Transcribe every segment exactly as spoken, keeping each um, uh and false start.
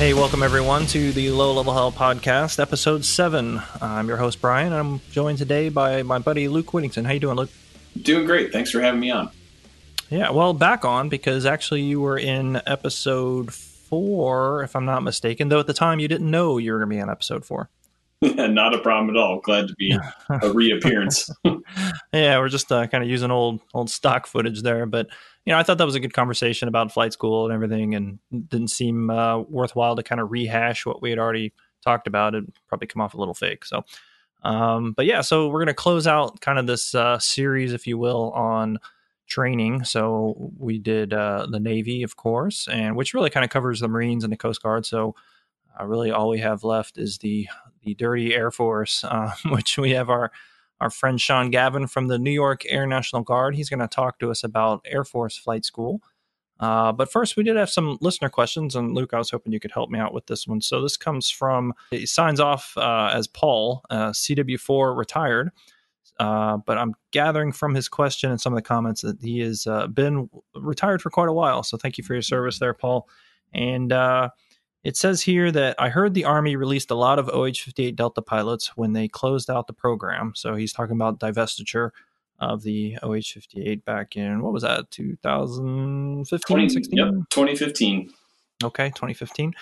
Hey, welcome everyone to the Low Level Hell Podcast, episode seven. I'm your host, Brian. I'm joined today by my buddy, Luke Whittington. How you doing, Luke? Doing great. Thanks for having me on. Yeah, well, back on, because actually you were in episode four, if I'm not mistaken, though at the time you didn't know you were going to be on episode four. Not a problem at all. Glad to be a reappearance. Yeah, we're just uh, kind of using old old stock footage there, but you know, I thought that was a good conversation about flight school and everything, and didn't seem uh, worthwhile to kind of rehash what we had already talked about. It'd probably come off a little fake. So, um, but yeah, so we're going to close out kind of this uh, series, if you will, on training. So we did uh, the Navy, of course, and which really kind of covers the Marines and the Coast Guard. So uh, really all we have left is the the dirty Air Force, uh, which we have our Our friend Sean Gavin from the New York Air National Guard. He's going to talk to us about Air Force Flight School. Uh, but first, we did have some listener questions. And Luke, I was hoping you could help me out with this one. So this comes from, he signs off uh, as Paul, uh, C W four retired. Uh, but I'm gathering from his question and some of the comments that he has uh, been retired for quite a while. So thank you for your service there, Paul. And uh, it says here that I heard the Army released a lot of O H fifty-eight Delta pilots when they closed out the program. So he's talking about divestiture of the O H fifty-eight back in, what was that, twenty fifteen, twenty sixteen? Yep, twenty fifteen. Okay, twenty fifteen.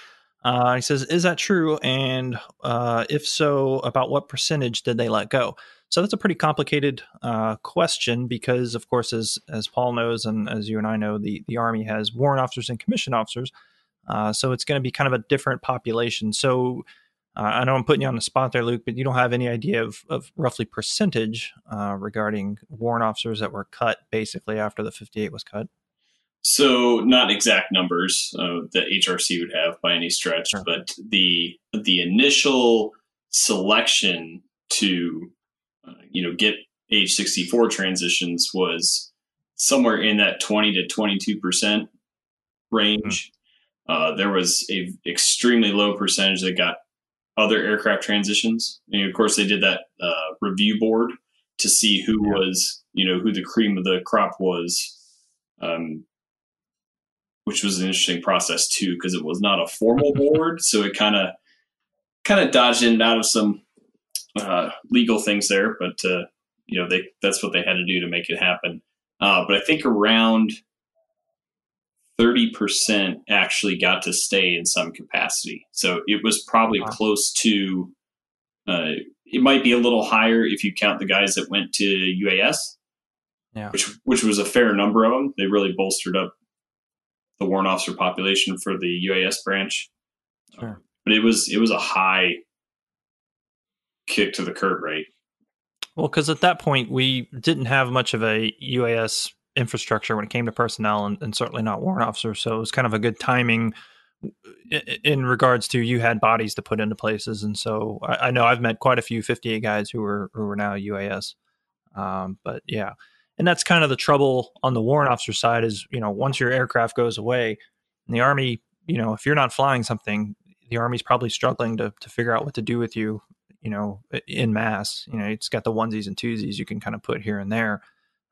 Uh, he says, is that true? And uh, if so, about what percentage did they let go? So that's a pretty complicated uh, question because, of course, as as Paul knows and as you and I know, the, the Army has warrant officers and commissioned officers. Uh, so it's going to be kind of a different population. So uh, I know I'm putting you on the spot there, Luke, but you don't have any idea of, of roughly percentage uh, regarding warrant officers that were cut basically after the fifty-eight was cut. So not exact numbers uh, that H R C would have by any stretch, sure. But the the initial selection to uh, you know get A H sixty-four transitions was somewhere in that twenty to twenty-two percent range. Mm-hmm. Uh, there was a extremely low percentage that got other aircraft transitions. And of course they did that uh, review board to see who yeah. was, you know, who the cream of the crop was, um, which was an interesting process too, because it was not a formal board. So it kind of, kind of dodged in and out of some uh, legal things there, but uh, you know, they, that's what they had to do to make it happen. Uh, but I think around thirty percent actually got to stay in some capacity. So it was probably wow. close to, uh, it might be a little higher if you count the guys that went to U A S, yeah. which which was a fair number of them. They really bolstered up the warrant officer population for the U A S branch. Sure. Um, but it was it was a high kick to the curb rate. Well, because at that point, we didn't have much of a U A S infrastructure when it came to personnel and, and certainly not warrant officers. So it was kind of a good timing in, in regards to you had bodies to put into places. And so I, I know I've met quite a few fifty-eight guys who were, who were now U A S. Um, but yeah, and that's kind of the trouble on the warrant officer side is, you know, once your aircraft goes away in the Army, you know, if you're not flying something, the Army's probably struggling to, to figure out what to do with you, you know, in mass, you know, it's got the onesies and twosies you can kind of put here and there.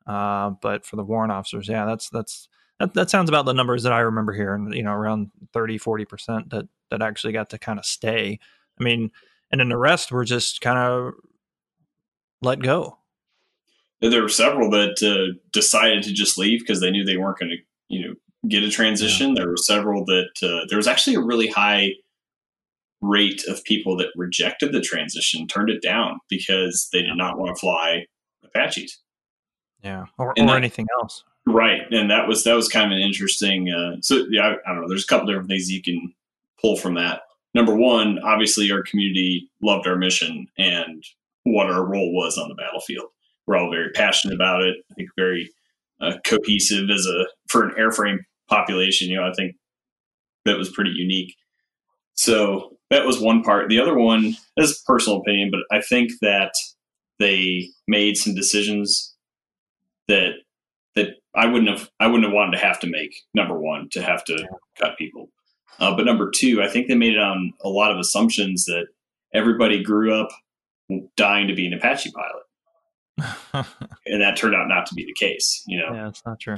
Uh, but for the warrant officers, yeah, that's that's that, that sounds about the numbers that I remember here, and you know, around thirty, forty percent that that actually got to kind of stay. I mean, and then the rest were just kind of let go. There were several that uh, decided to just leave because they knew they weren't going to, you know, get a transition. Yeah. There were several that uh, there was actually a really high rate of people that rejected the transition, turned it down because they did not want to fly Apaches. Yeah, or, or that, anything else. Right, and that was that was kind of an interesting. Uh, so yeah, I, I don't know. There's a couple different things you can pull from that. Number one, obviously, our community loved our mission and what our role was on the battlefield. We're all very passionate about it. I think very uh, cohesive as a for an airframe population. You know, I think that was pretty unique. So that was one part. The other one is personal opinion, but I think that they made some decisions that that I wouldn't have I wouldn't have wanted to have to make. Number one, to have to cut people, uh, but number two, I think they made it on a lot of assumptions that everybody grew up dying to be an Apache pilot. And that turned out not to be the case, you know. Yeah, it's not true.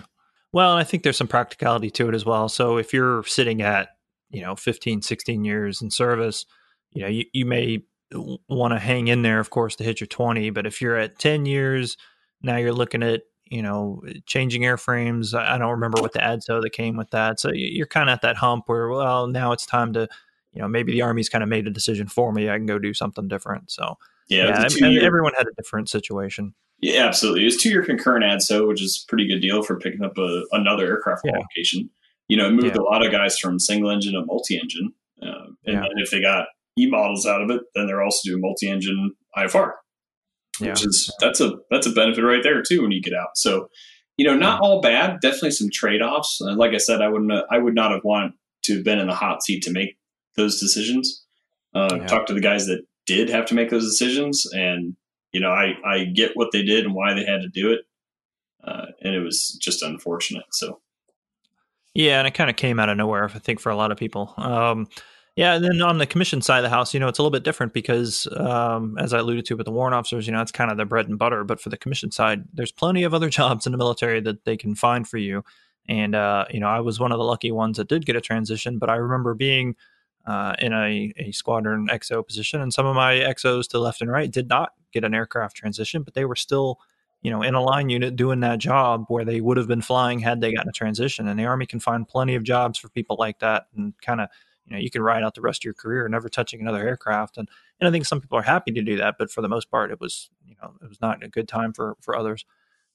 Well, and I think there's some practicality to it as well. So if you're sitting at, you know, fifteen, sixteen years in service, you know, you, you may want to hang in there, of course, to hit your twenty. But if you're at ten years, now you're looking at, you know, changing airframes. I don't remember what the A D S O that came with that. So you're kind of at that hump where, well, now it's time to, you know, maybe the Army's kind of made a decision for me. I can go do something different. So Yeah, yeah year, everyone had a different situation. Yeah, absolutely. It was two-year concurrent A D S O, which is a pretty good deal for picking up a, another aircraft yeah. qualification. You know, it moved yeah. a lot of guys from single-engine to multi-engine. Uh, and yeah. then if they got E-models out of it, then they're also doing multi-engine I F R, yeah. which is yeah. that's a that's a benefit right there, too, when you get out. So, you know, not yeah. all bad. Definitely some trade-offs. And like I said, I wouldn't, I would not have wanted to have been in the hot seat to make those decisions. Uh, yeah. Talk to the guys that did have to make those decisions, and you know I, I get what they did and why they had to do it, uh, and it was just unfortunate. So yeah, and it kind of came out of nowhere, I think, for a lot of people. Um, yeah, and then on the commission side of the house, you know, it's a little bit different because, um, as I alluded to with the warrant officers, you know, it's kind of the bread and butter. But for the commission side, there's plenty of other jobs in the military that they can find for you. And uh, you know, I was one of the lucky ones that did get a transition, but I remember being Uh, in a, a squadron X O position, and some of my X Os to left and right did not get an aircraft transition, but they were still, you know, in a line unit doing that job where they would have been flying had they gotten a transition. And the Army can find plenty of jobs for people like that, and kind of, you know, you can ride out the rest of your career never touching another aircraft. And and I think some people are happy to do that, but for the most part, it was, you know, it was not a good time for for others.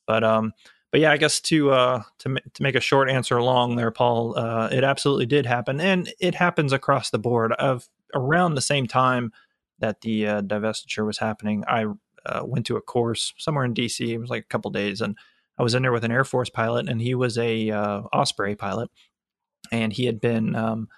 But um, but yeah, I guess to uh, to to make a short answer long there, Paul, uh, it absolutely did happen, and it happens across the board. Of around the same time that the uh, divestiture was happening, I uh, went to a course somewhere in D C. It was like a couple days, and I was in there with an Air Force pilot, and he was a uh, Osprey pilot, and he had been um,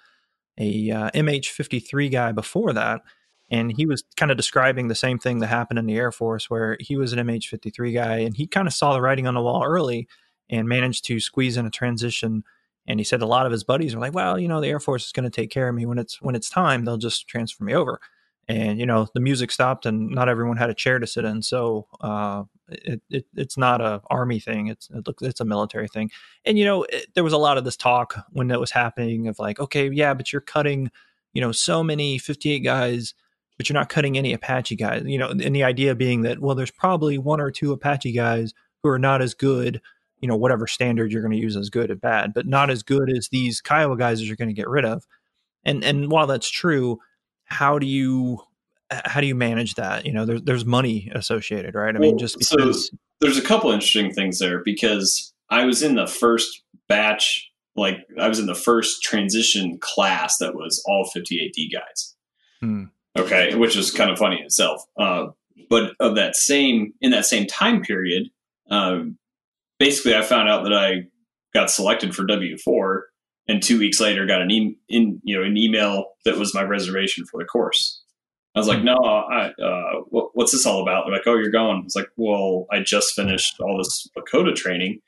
a uh, M H fifty-three guy before that. And he was kind of describing the same thing that happened in the Air Force, where he was an M H fifty-three guy, and he kind of saw the writing on the wall early and managed to squeeze in a transition. And he said a lot of his buddies were like, well, you know, the Air Force is going to take care of me when it's when it's time. They'll just transfer me over. And, you know, the music stopped and not everyone had a chair to sit in. So uh, it, it, it's not a Army thing. It's it looks, it's a military thing. And, you know, it, there was a lot of this talk when that was happening of like, OK, yeah, but you're cutting, you know, so many fifty-eight guys, but you're not cutting any Apache guys, you know, and the idea being that, well, there's probably one or two Apache guys who are not as good, you know, whatever standard you're going to use as good or bad, but not as good as these Kiowa guys that you're going to get rid of. And and while that's true, how do you how do you manage that? You know, there's there's money associated, right? I well, mean, just because so there's a couple interesting things there, because I was in the first batch, like I was in the first transition class that was all fifty-eight D guys. Hmm. Okay, which is kind of funny in itself. Uh, but of that same in that same time period, um, basically, I found out that I got selected for W four, and two weeks later got an e- in you know an email that was my reservation for the course. I was like, no, I, uh, what, what's this all about? They're like, oh, you're going. I was like, well, I just finished all this Lakota training,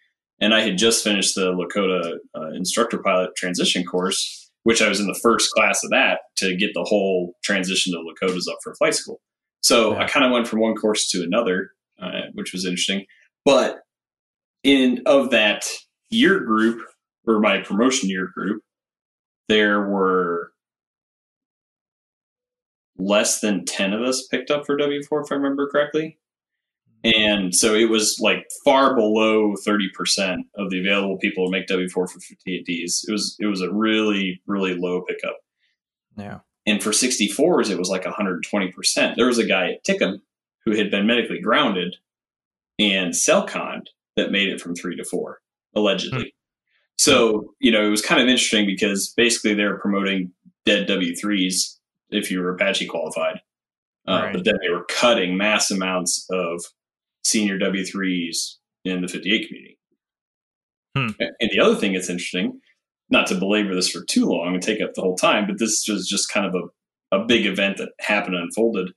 and I had just finished the Lakota uh, instructor pilot transition course, which I was in the first class of that to get the whole transition to Lakotas up for flight school. So yeah. I kind of went from one course to another, uh, which was interesting. But in of that year group, or my promotion year group, there were less than ten of us picked up for W four, if I remember correctly. And so it was like far below thirty percent of the available people to make W four for fifty-eight Ds. It was, it was a really, really low pickup. Yeah. And for sixty-fours, it was like one hundred twenty percent. There was a guy at Tickham who had been medically grounded and cell-conned that made it from three to four, allegedly. Mm-hmm. So, you know, it was kind of interesting because basically they were promoting dead W threes if you were Apache qualified. Uh, right. But then they were cutting mass amounts of senior W threes in the fifty-eight community. Hmm. And the other thing that's interesting, not to belabor this for too long and take up the whole time, but this was just kind of a, a big event that happened and unfolded.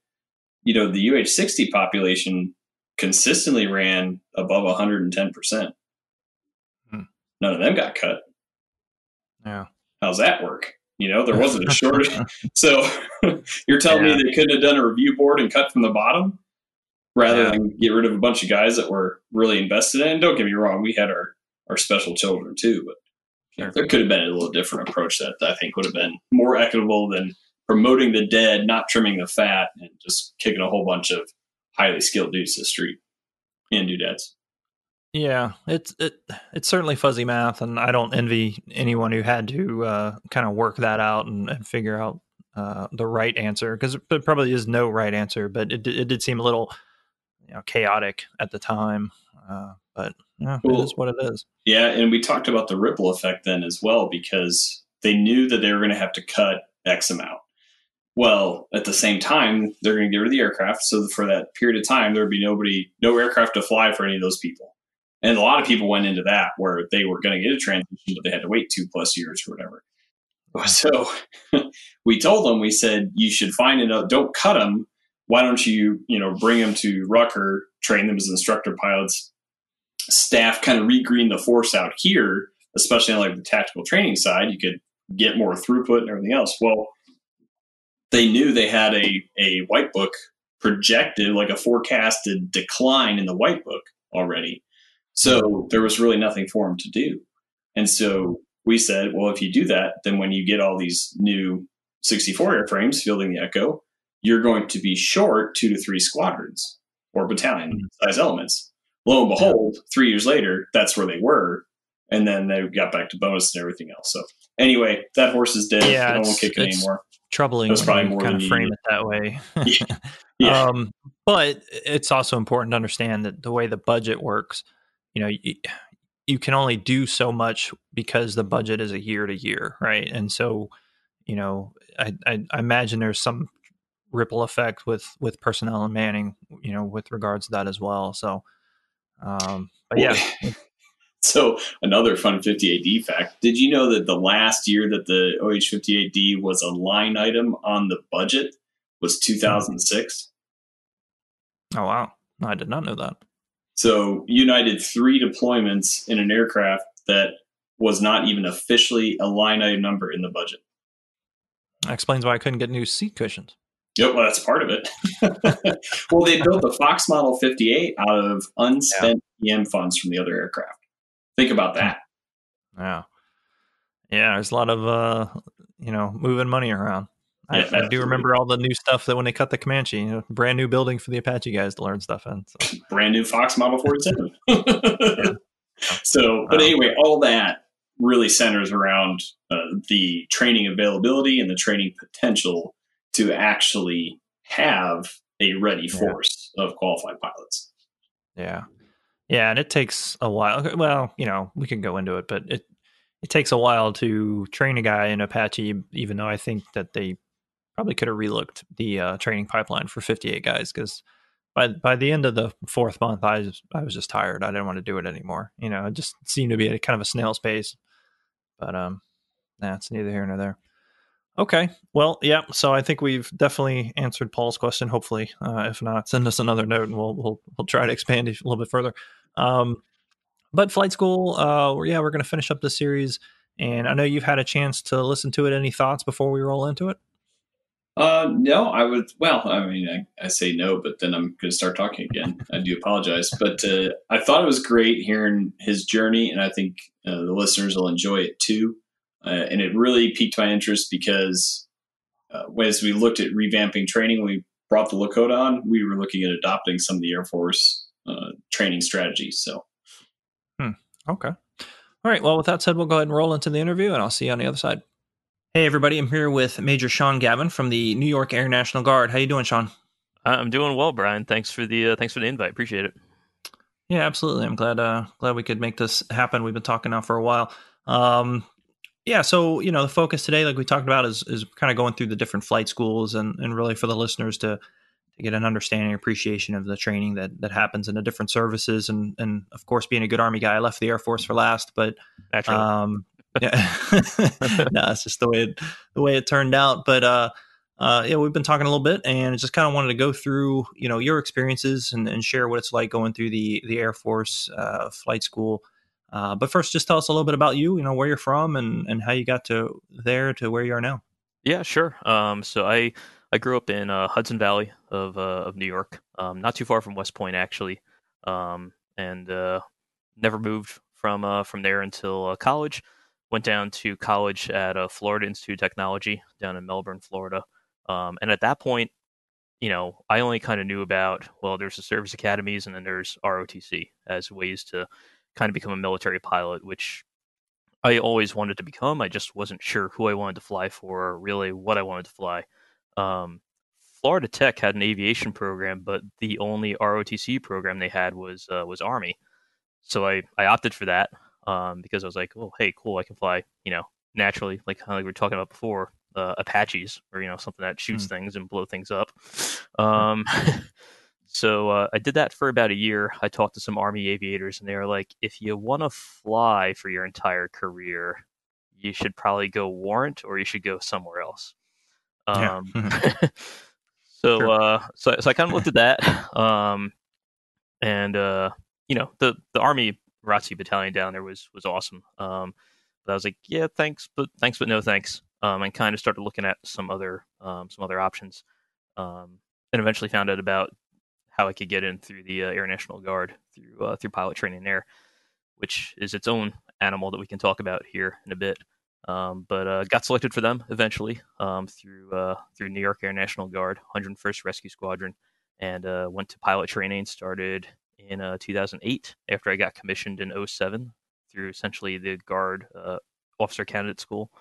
You know, the U H sixty population consistently ran above one hundred ten percent. Hmm. None of them got cut. Yeah. How's that work? You know, there wasn't a shortage. So you're telling yeah. me they couldn't have done a review board and cut from the bottom rather yeah. than get rid of a bunch of guys that were really invested in? Don't get me wrong. We had our, our special children too, but sure. there could have been a little different approach that I think would have been more equitable than promoting the dead, not trimming the fat, and just kicking a whole bunch of highly skilled dudes to the street and dudettes. Yeah, it's it, it's certainly fuzzy math, and I don't envy anyone who had to uh, kind of work that out and, and figure out uh, the right answer, because there probably is no right answer. But it it did seem a little, you know, chaotic at the time. Uh, but yeah, well, it is what it is. Yeah, and we talked about the ripple effect then as well, because they knew that they were going to have to cut X amount. Well, at the same time, they're going to get rid of the aircraft, so for that period of time, there would be nobody, no aircraft to fly for any of those people. And a lot of people went into that where they were going to get a transition, but they had to wait two plus years or whatever. So we told them, we said, you should find another, don't cut them. Why don't you, you know, bring them to Rucker, train them as instructor pilots, staff, kind of regreen the force out here, especially on like the tactical training side, you could get more throughput and everything else. Well, they knew they had a, a white book projected, like a forecasted decline in the white book already. So there was really nothing for them to do. And so we said, well, if you do that, then when you get all these new sixty-four airframes fielding the Echo, you're going to be short two to three squadrons or battalion size elements. Lo and behold, three years later, that's where they were. And then they got back to bonus and everything else. So anyway, that horse is dead. Yeah, I won't kick it anymore. Troubling when probably you more kind of frame it that way. Yeah. Yeah. Um, but it's also important to understand that the way the budget works, you know, you, you can only do so much because the budget is a year to year, right? And so, you know, I, I, I imagine there's some ripple effect with, with personnel and manning, you know, with regards to that as well. So, um, but yeah. So another fun fifty-eight D fact. Did you know that the last year that the O H fifty-eight D was a line item on the budget was two thousand six? Oh, wow. I did not know that. So united three deployments in an aircraft that was not even officially a line item number in the budget. That explains why I couldn't get new seat cushions. Yep, well, that's part of it. Well, they built the Fox Model fifty-eight out of unspent yeah. E M funds from the other aircraft. Think about that. Wow. Yeah, there's a lot of, uh, you know, moving money around. I, yeah, I do remember all the new stuff that when they cut the Comanche, you know, brand new building for the Apache guys to learn stuff in. So. Brand new Fox Model forty-seven. Yeah. So, but um, anyway, all that really centers around uh, the training availability and the training potential to actually have a ready force yeah. of qualified pilots. Yeah. Yeah. And it takes a while. Well, you know, we can go into it, but it, it takes a while to train a guy in Apache, even though I think that they probably could have relooked the uh, training pipeline for fifty-eight guys, because by by the end of the fourth month, I was, I was just tired. I didn't want to do it anymore. You know, it just seemed to be a kind of a snail's pace. But um, that's nah, neither here nor there. Okay, well, yeah. So I think we've definitely answered Paul's question. Hopefully, uh, if not, send us another note, and we'll we'll we'll try to expand it a little bit further. Um, but flight school, uh, yeah, we're going to finish up this series, and I know you've had a chance to listen to it. Any thoughts before we roll into it? Uh, no, I would, well, I mean, I, I say no, but then I'm going to start talking again. I do apologize, but uh, I thought it was great hearing his journey, and I think uh, the listeners will enjoy it too. Uh, and it really piqued my interest because uh, as we looked at revamping training, we brought the Lakota on, we were looking at adopting some of the Air Force uh, training strategies. So, hmm. Okay. All right. Well, with that said, we'll go ahead and roll into the interview, and I'll see you on the other side. Hey, everybody. I'm here with Major Sean Gavin from the New York Air National Guard. How you doing, Sean? I'm doing well, Brian. Thanks for the uh, thanks for the invite. Appreciate it. Yeah, absolutely. I'm glad uh, glad we could make this happen. We've been talking now for a while. Um, yeah, so, you know, the focus today, like we talked about, is is kind of going through the different flight schools and, and really for the listeners to, to get an understanding, appreciation of the training that that happens in the different services. And, and of course, being a good Army guy, I left the Air Force for last, but... Naturally. Um, yeah, no, it's just the way it, the way it turned out. But uh, uh, yeah, we've been talking a little bit, and just kind of wanted to go through, you know, your experiences and, and share what it's like going through the the Air Force uh, flight school. Uh, but first, just tell us a little bit about you. You know, where you're from and, and how you got to there to where you are now. Yeah, sure. Um, so I I grew up in uh, Hudson Valley of uh, of New York, um, not too far from West Point actually, um, and uh, never moved from uh, from there until uh, college. Went down to college at a Florida Institute of Technology down in Melbourne, Florida. Um, and at that point, you know, I only kind of knew about, well, there's the service academies and then there's R O T C as ways to kind of become a military pilot, which I always wanted to become. I just wasn't sure who I wanted to fly for or really what I wanted to fly. Um, Florida Tech had an aviation program, but the only R O T C program they had was uh, was Army. So I, I opted for that. Um, because I was like, oh, hey, cool, I can fly, you know, naturally, like kind of like we were talking about before, uh, Apaches or, you know, something that shoots mm. things and blow things up. Um, so uh, I did that for about a year. I talked to some Army aviators and they were like, if you want to fly for your entire career, you should probably go warrant or you should go somewhere else. Um, yeah. so, sure. uh, so, so I kind of looked at that. Um, and, uh, you know, the, the Army R O T C battalion down there was was awesome. Um, but I was like, yeah, thanks, but thanks, but no thanks. Um, and kind of started looking at some other um, some other options, um, and eventually found out about how I could get in through the uh, Air National Guard through uh, through pilot training there, which is its own animal that we can talk about here in a bit. Um, but uh, got selected for them eventually um, through uh, through New York Air National Guard, one hundred first Rescue Squadron, and uh, went to pilot training. Started in uh, two thousand eight, after I got commissioned in oh seven through essentially the Guard uh, Officer Candidate School,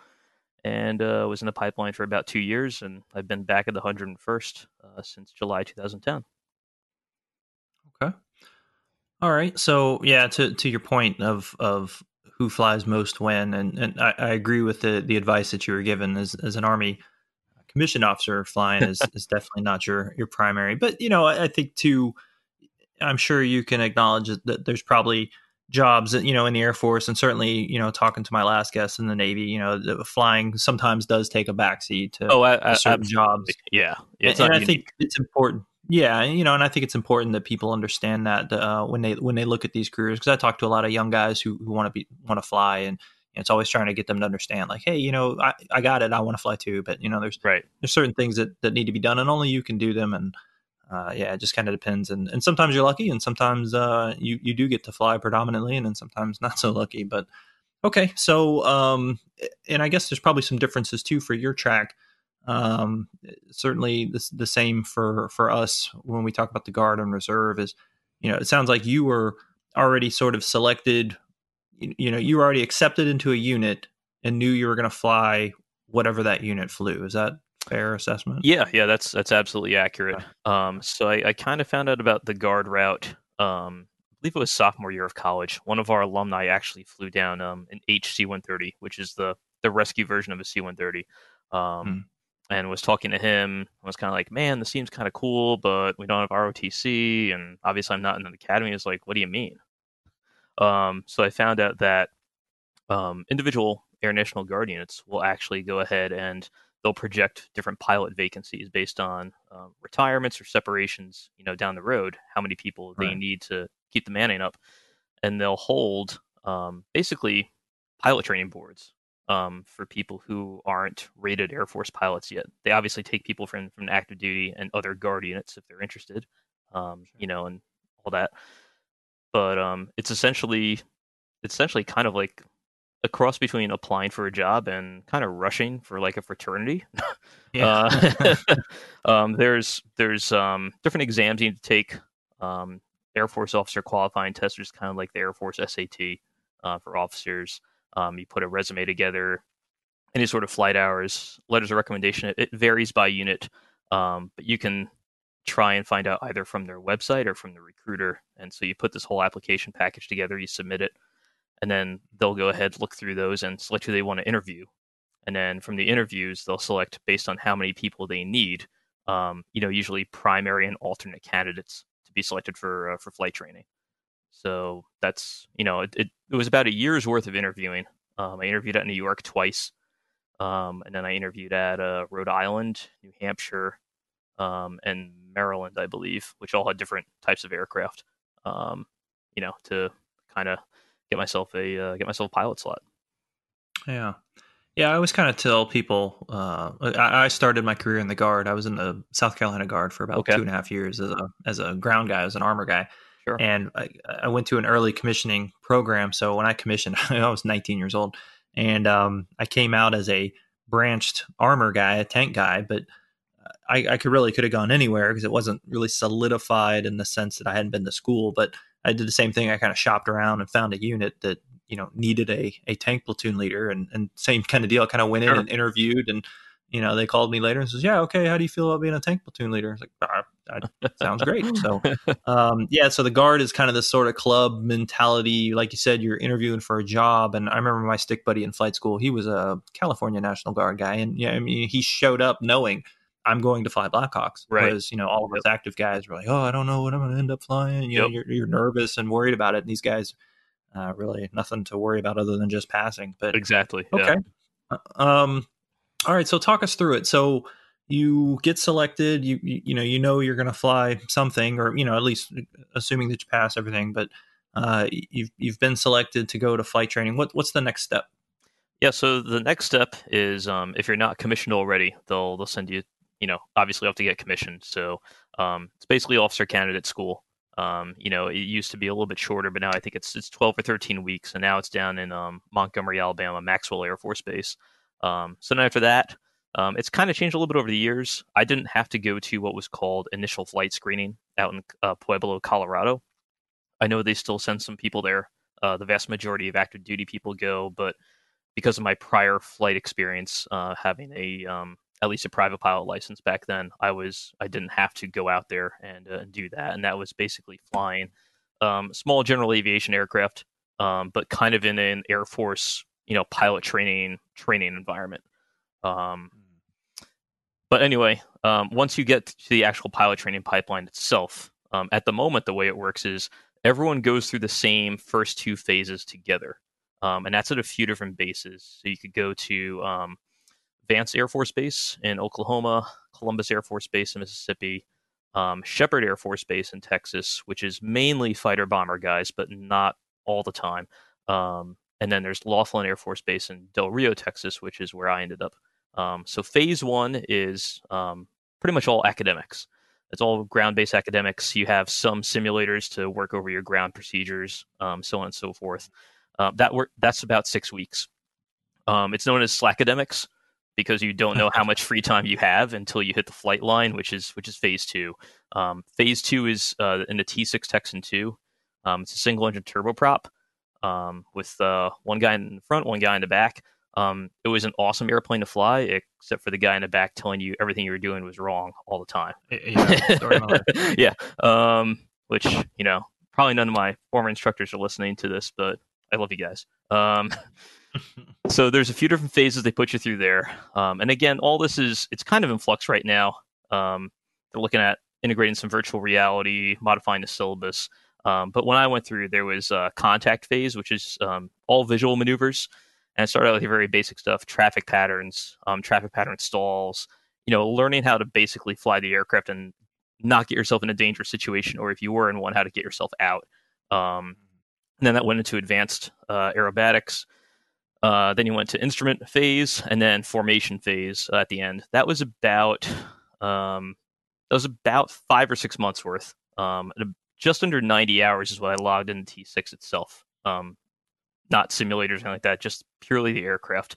and uh, was in the pipeline for about two years, and I've been back at the one hundred first uh, since July two thousand ten. Okay. All right. So, yeah, to, to your point of of who flies most when, and, and I, I agree with the, the advice that you were given as, as an Army commissioned officer, flying is, is definitely not your, your primary. But, you know, I, I think to... I'm sure you can acknowledge that there's probably jobs, you know, in the Air Force, and certainly, you know, talking to my last guest in the Navy, you know, the flying sometimes does take a backseat to oh, I, I, certain jobs. Yeah, it's and, and I think it's important. Yeah, you know, and I think it's important that people understand that uh, when they when they look at these careers, because I talk to a lot of young guys who, who want to be want to fly, and it's always trying to get them to understand, like, hey, you know, I, I got it, I want to fly too, but you know, there's right. there's certain things that, that need to be done, and only you can do them, and Uh, yeah, it just kind of depends. And, and sometimes you're lucky, and sometimes uh, you, you do get to fly predominantly, and then sometimes not so lucky. But okay, so, um, and I guess there's probably some differences too for your track. Um, certainly this, the same for, for us when we talk about the Guard and Reserve is, you know, it sounds like you were already sort of selected, you, you know, you were already accepted into a unit and knew you were going to fly whatever that unit flew. Is that fair assessment? Yeah, yeah, that's that's absolutely accurate. Um, so I, I kind of found out about the Guard route. Um, I believe it was sophomore year of college. One of our alumni actually flew down um, an H C one thirty, which is the the rescue version of a C one thirty. Um, hmm. And was talking to him. I was kind of like, man, this seems kind of cool, but we don't have R O T C, and obviously I'm not in an academy. It's like, what do you mean? Um, so I found out that um, individual Air National Guard units will actually go ahead and they'll project different pilot vacancies based on um, retirements or separations, you know, down the road, how many people right. they need to keep the manning up. And they'll hold um, basically pilot training boards um, for people who aren't rated Air Force pilots yet. They obviously take people from, from active duty and other guard units if they're interested, um, sure. you know, and all that. But um, it's essentially it's essentially kind of like a cross between applying for a job and kind of rushing for like a fraternity. Yeah. uh, um, there's there's um, different exams you need to take. Um, Air Force officer qualifying test is kind of like the Air Force S A T uh, for officers. Um, you put a resume together, any sort of flight hours, letters of recommendation. It, it varies by unit, um, but you can try and find out either from their website or from the recruiter. And so you put this whole application package together, you submit it, and then they'll go ahead, look through those and select who they want to interview. And then from the interviews, they'll select based on how many people they need, um, you know, usually primary and alternate candidates to be selected for, uh, for flight training. So that's, you know, it, it, it was about a year's worth of interviewing. Um, I interviewed at New York twice. Um, and then I interviewed at uh, Rhode Island, New Hampshire, um, and Maryland, I believe, which all had different types of aircraft, um, you know, to kind of get myself a uh, get myself a pilot slot. Yeah. Yeah, I always kind of tell people, uh, I, I started my career in the Guard. I was in the South Carolina Guard for about okay. two and a half years as a, as a ground guy, as an armor guy. Sure. And I, I went to an early commissioning program. So when I commissioned, I was nineteen years old. And um, I came out as a branched armor guy, a tank guy. But I, I could really could have gone anywhere because it wasn't really solidified in the sense that I hadn't been to school. But I did the same thing. I kind of shopped around and found a unit that, you know, needed a, a tank platoon leader, and, and same kind of deal. I kind of went in sure. and interviewed, and, you know, they called me later and says, yeah, okay, how do you feel about being a tank platoon leader? I was like, ah, that sounds great. So, um, yeah, so the Guard is kind of this sort of club mentality. Like you said, you're interviewing for a job. And I remember my stick buddy in flight school, he was a California National Guard guy. And yeah, I mean, he showed up knowing I'm going to fly Blackhawks. Right. Whereas, you know, all of us yep. active guys were like, oh, I don't know what I'm going to end up flying. You yep. know, you're, you're nervous and worried about it. And these guys, uh, really nothing to worry about other than just passing. But exactly. Okay. Yeah. Um, all right. So talk us through it. So you get selected, you, you, you know, you know, you're going to fly something, or, you know, at least assuming that you pass everything, but, uh, you've, you've been selected to go to flight training. What, what's the next step? Yeah. So the next step is, um, if you're not commissioned already, they'll, they'll send you, you know, obviously you have to get commissioned. So, um, it's basically Officer Candidate School. Um, you know, it used to be a little bit shorter, but now I think it's, it's twelve or thirteen weeks. And now it's down in, um, Montgomery, Alabama, Maxwell Air Force Base. Um, so then after that, um, it's kind of changed a little bit over the years. I didn't have to go to what was called initial flight screening out in uh, Pueblo, Colorado. I know they still send some people there. Uh, the vast majority of active duty people go, but because of my prior flight experience, uh, having a, um, at least a private pilot license back then, I was, I didn't have to go out there and uh, do that. And that was basically flying um, small general aviation aircraft, um, but kind of in an Air Force, you know, pilot training, training environment. Um, but anyway, um, once you get to the actual pilot training pipeline itself, um, at the moment, the way it works is everyone goes through the same first two phases together. Um, and that's at a few different bases. So you could go to, um, Vance Air Force Base in Oklahoma, Columbus Air Force Base in Mississippi, um, Shepherd Air Force Base in Texas, which is mainly fighter bomber guys, but not all the time. Um, and then there's Laughlin Air Force Base in Del Rio, Texas, which is where I ended up. Um, so phase one is um, pretty much all academics. It's all ground-based academics. You have some simulators to work over your ground procedures, um, so on and so forth. Uh, that work, that's about six weeks. Um, it's known as Slackademics, because you don't know how much free time you have until you hit the flight line, which is which is phase two. Um, phase two is uh, in the T six Texan two. Um, it's a single engine turboprop um, with uh, one guy in the front, one guy in the back. Um, it was an awesome airplane to fly, except for the guy in the back telling you everything you were doing was wrong all the time. Yeah, story of my life. yeah. Um, which, you know, probably none of my former instructors are listening to this, but I love you guys. Um So there's a few different phases they put you through there. Um, and again, all this is, it's kind of in flux right now. Um, they're looking at integrating some virtual reality, modifying the syllabus. Um, but when I went through, there was a contact phase, which is um, all visual maneuvers. And it started out with very basic stuff, traffic patterns, um, traffic pattern stalls, you know, learning how to basically fly the aircraft and not get yourself in a dangerous situation, or if you were in one, how to get yourself out. Um, and then that went into advanced uh, aerobatics. Uh, then you went to instrument phase and then formation phase at the end. That was about um, that was about five or six months worth. Um, just under ninety hours is what I logged in the T six itself. Um, not simulators or anything like that, just purely the aircraft,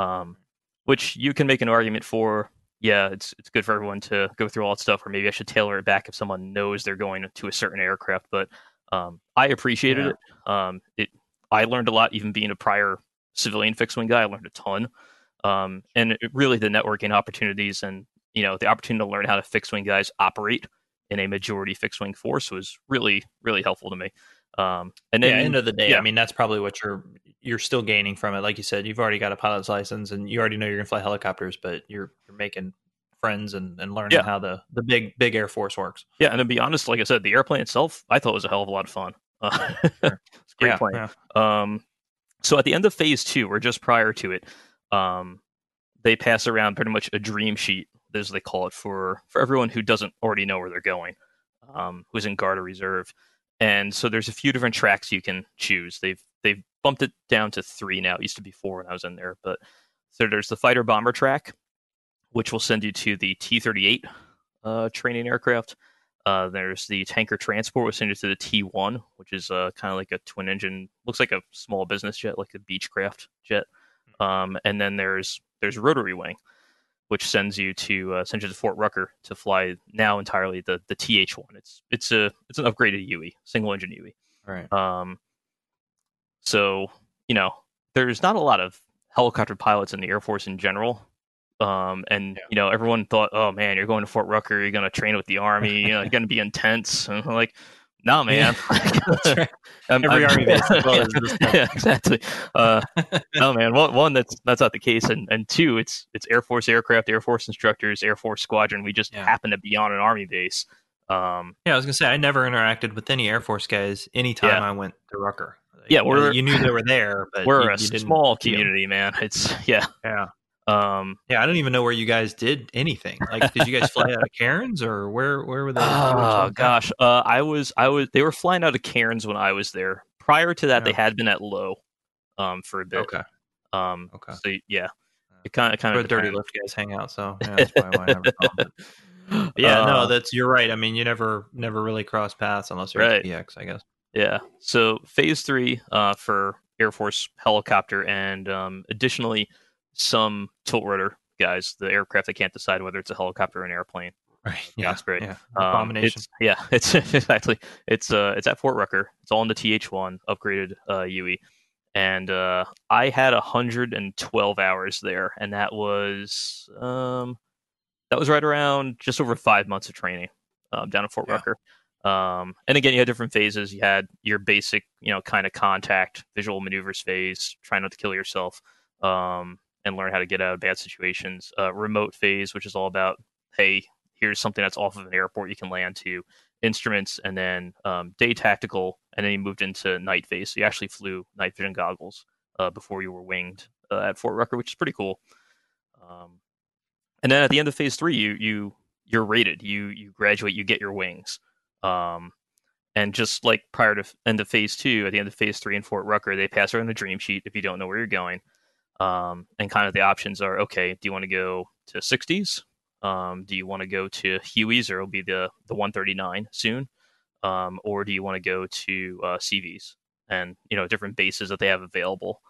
um, which you can make an argument for. Yeah, it's it's good for everyone to go through all that stuff, or maybe I should tailor it back if someone knows they're going to a certain aircraft. But um, I appreciated yeah. it. Um, it. I learned a lot, even being a prior civilian fixed wing guy. I learned a ton, um, and it, really the networking opportunities and you know the opportunity to learn how to fixed wing guys operate in a majority fixed wing force was really really helpful to me. Um, and then, yeah, end of the day, yeah. I mean, that's probably what you're you're still gaining from it. Like you said, you've already got a pilot's license and you already know you're gonna fly helicopters, but you're you're making friends and, and learning yeah. how the, the big big Air Force works. Yeah, and to be honest, like I said, the airplane itself, I thought it was a hell of a lot of fun. Uh, sure. It's great yeah, plane. Yeah. Um, so at the end of phase two, or just prior to it, um, they pass around pretty much a dream sheet, as they call it, for for everyone who doesn't already know where they're going, um, who's in Guard or Reserve. And so there's a few different tracks you can choose. They've they've bumped it down to three now. It used to be four when I was in there. But so there's the fighter bomber track, which will send you to the T thirty-eight uh, training aircraft. Uh, there's the tanker transport, which sends you to the T one, which is uh, kind of like a twin engine. Looks like a small business jet, like a Beechcraft jet. Um, and then there's there's rotary wing, which sends you to uh, sends you to Fort Rucker to fly now entirely the the T H one. It's it's a it's an upgraded U E, single engine U E. All right. Um, so you know, there's not a lot of helicopter pilots in the Air Force in general. Um, and yeah. you know, everyone thought, oh man, you're going to Fort Rucker, you're going to train with the Army, you know, you're going to be intense. And I'm like, nah, man. That's right. I'm, Every I'm, Army base. Yeah, yeah, exactly. Uh, no, man. One, one, that's that's not the case, and and two, it's it's Air Force aircraft, Air Force instructors, Air Force squadron. We just yeah. happen to be on an Army base. Um, yeah, I was gonna say I never interacted with any Air Force guys anytime yeah. I went to Rucker. Yeah, you, we're know, you knew they were there, but we're you, a you small community, man. It's yeah, yeah. Um, yeah, I don't even know where you guys did anything. Like, did you guys fly out of Cairns or where? Where were they? Oh gosh, uh, I was, I was. They were flying out of Cairns when I was there. Prior to that, yeah. they had been at Low, um, for a bit. Okay. Um. Okay. So yeah, it kind of kind of dirty lift guys hang out. So yeah, that's probably why I never saw them. But yeah, uh, no, that's you're right. I mean, you never never really cross paths unless you're at P X, I guess. Yeah. So phase three, uh, for Air Force helicopter, and um, additionally, some tilt rotor guys, the aircraft that can't decide whether it's a helicopter or an airplane. Right. Yeah. Osprey. Yeah. Um, it's, yeah. It's exactly. It's uh. It's at Fort Rucker. It's all in the T H one upgraded uh, U E, and uh, I had one hundred twelve hours there, and that was um, that was right around just over five months of training um, down at Fort yeah. Rucker. Um, and again, you had different phases. You had your basic, you know, kind of contact, visual maneuvers phase, try not to kill yourself. Um. And learn how to get out of bad situations. Uh, remote phase, which is all about, hey, here's something that's off of an airport you can land to. Instruments, and then um, day tactical, and then you moved into night phase. So you actually flew night vision goggles uh, before you were winged uh, at Fort Rucker, which is pretty cool. Um, and then at the end of phase three, you you you're rated. You you graduate. You get your wings. Um, and just like prior to end of phase two, at the end of phase three in Fort Rucker, they pass around a dream sheet if you don't know where you're going. Um, and kind of the options are, okay, do you want to go to sixties? Um, do you want to go to Hueys, or it'll be the, the one thirty-nine soon? Um, or do you want to go to uh, C Vs and, you know, different bases that they have available,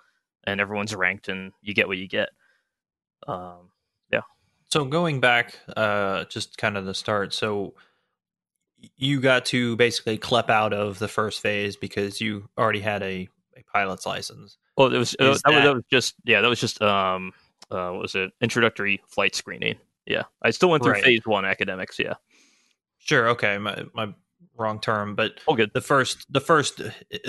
and everyone's ranked and you get what you get. Um, yeah. So going back, uh, just kind of the start. So you got to basically clep out of the first phase because you already had a, a pilot's license. Well, it was, uh, that, that, was, that was just yeah, that was just um, uh, what was it? Introductory flight screening. Yeah, I still went through right. phase one academics. Yeah, sure. Okay, my my wrong term, but oh, good. The first the first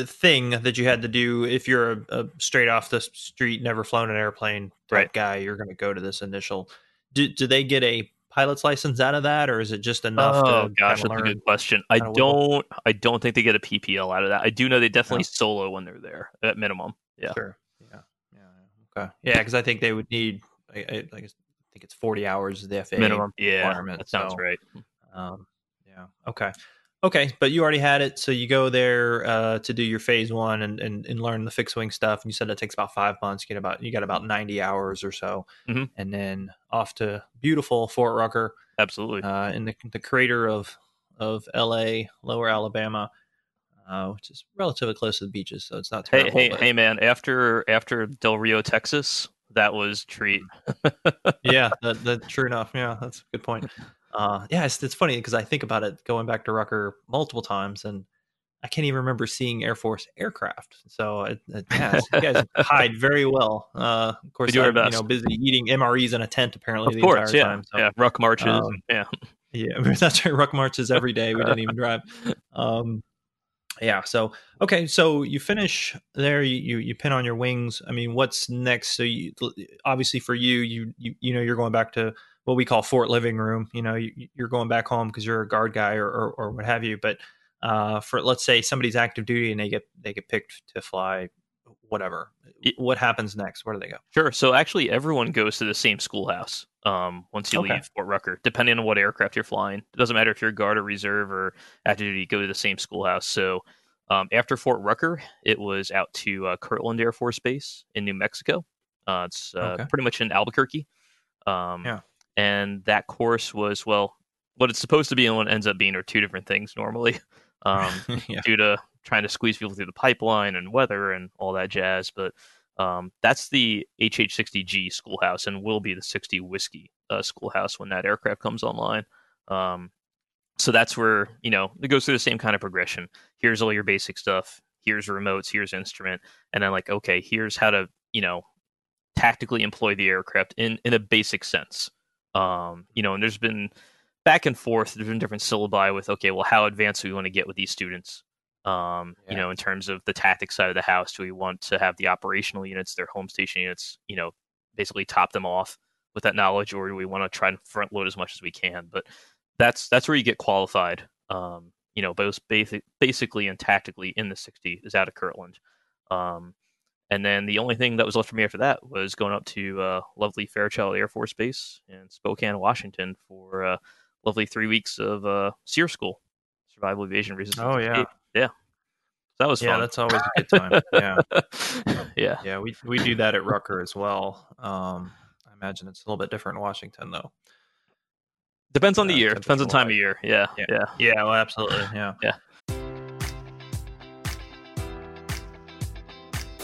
thing that you had to do if you're a, a straight off the street, never flown an airplane type right. guy, you're going to go to this initial. Do do they get a pilot's license out of that, or is it just enough? Oh to gosh, that's a good question. I don't little? I don't think they get a P P L out of that. I do know they definitely no. solo when they're there at minimum. Yeah. Sure. Yeah. Yeah. Okay. Yeah, because I think they would need, I, I, I think it's forty hours of the F A A minimum. Yeah, requirement. That sounds so, right. Um, yeah. Okay. Okay, but you already had it, so you go there uh, to do your phase one and, and and learn the fixed wing stuff. And you said that takes about five months. You get about you got about ninety hours or so, mm-hmm. and then off to beautiful Fort Rucker, absolutely, uh, in the the crater of of L A, Lower Alabama, uh, which is relatively close to the beaches, so it's not terrible. Hey, hey, hey man! After after Del Rio, Texas, that was a treat. yeah, that, that sure enough. Yeah, that's a good point. Uh, yeah, it's, it's funny because I think about it going back to Rucker multiple times, and I can't even remember seeing Air Force aircraft. So it, it, yeah, you guys hide very well. Uh, of course, I'm, you know, busy eating M R Es in a tent apparently of course, the entire yeah. time. So, yeah, ruck marches. Um, yeah, yeah, that's right. Ruck marches every day. We didn't even drive. Um, yeah. So okay, so you finish there. You, you you pin on your wings. I mean, what's next? So you, obviously for you, you you you know you're going back to what we call Fort Living Room. You know, you, you're going back home because you're a guard guy or, or, or what have you. But uh, for, let's say somebody's active duty and they get they get picked to fly whatever. What happens next? Where do they go? Sure. So actually, everyone goes to the same schoolhouse um, once you okay. leave Fort Rucker, depending on what aircraft you're flying. It doesn't matter if you're guard or reserve or active duty, you go to the same schoolhouse. So um, after Fort Rucker, it was out to uh, Kirtland Air Force Base in New Mexico. Uh, it's uh, okay. pretty much in Albuquerque. Um, yeah. And that course was, well, what it's supposed to be and what it ends up being are two different things normally, um, yeah. due to trying to squeeze people through the pipeline and weather and all that jazz. But um, that's the H H sixty G schoolhouse and will be the sixty Whiskey uh, schoolhouse when that aircraft comes online. Um, so that's where, you know, it goes through the same kind of progression. Here's all your basic stuff. Here's remotes. Here's instrument. And then like, okay, here's how to, you know, tactically employ the aircraft in, in a basic sense. Um, you know, and there's been back and forth, there's been different syllabi with, okay, well, how advanced do we want to get with these students? Um, yeah. You know, in terms of the tactic side of the house, do we want to have the operational units, their home station units, you know, basically top them off with that knowledge, or do we want to try and front load as much as we can? But that's, that's where you get qualified, um, you know, both basic, basically and tactically in the sixty is out of Kirtland. Um, And then the only thing that was left for me after that was going up to uh, lovely Fairchild Air Force Base in Spokane, Washington, for uh, lovely three weeks of uh, SEER school, Survival Evasion Resistance. Oh yeah, yeah. That was yeah. Fun. That's always a good time. yeah, yeah, yeah. We we do that at Rucker as well. Um, I imagine it's a little bit different in Washington though. Depends on uh, the year. Depends on time of year. Yeah, yeah, yeah. yeah well, absolutely. Yeah, yeah.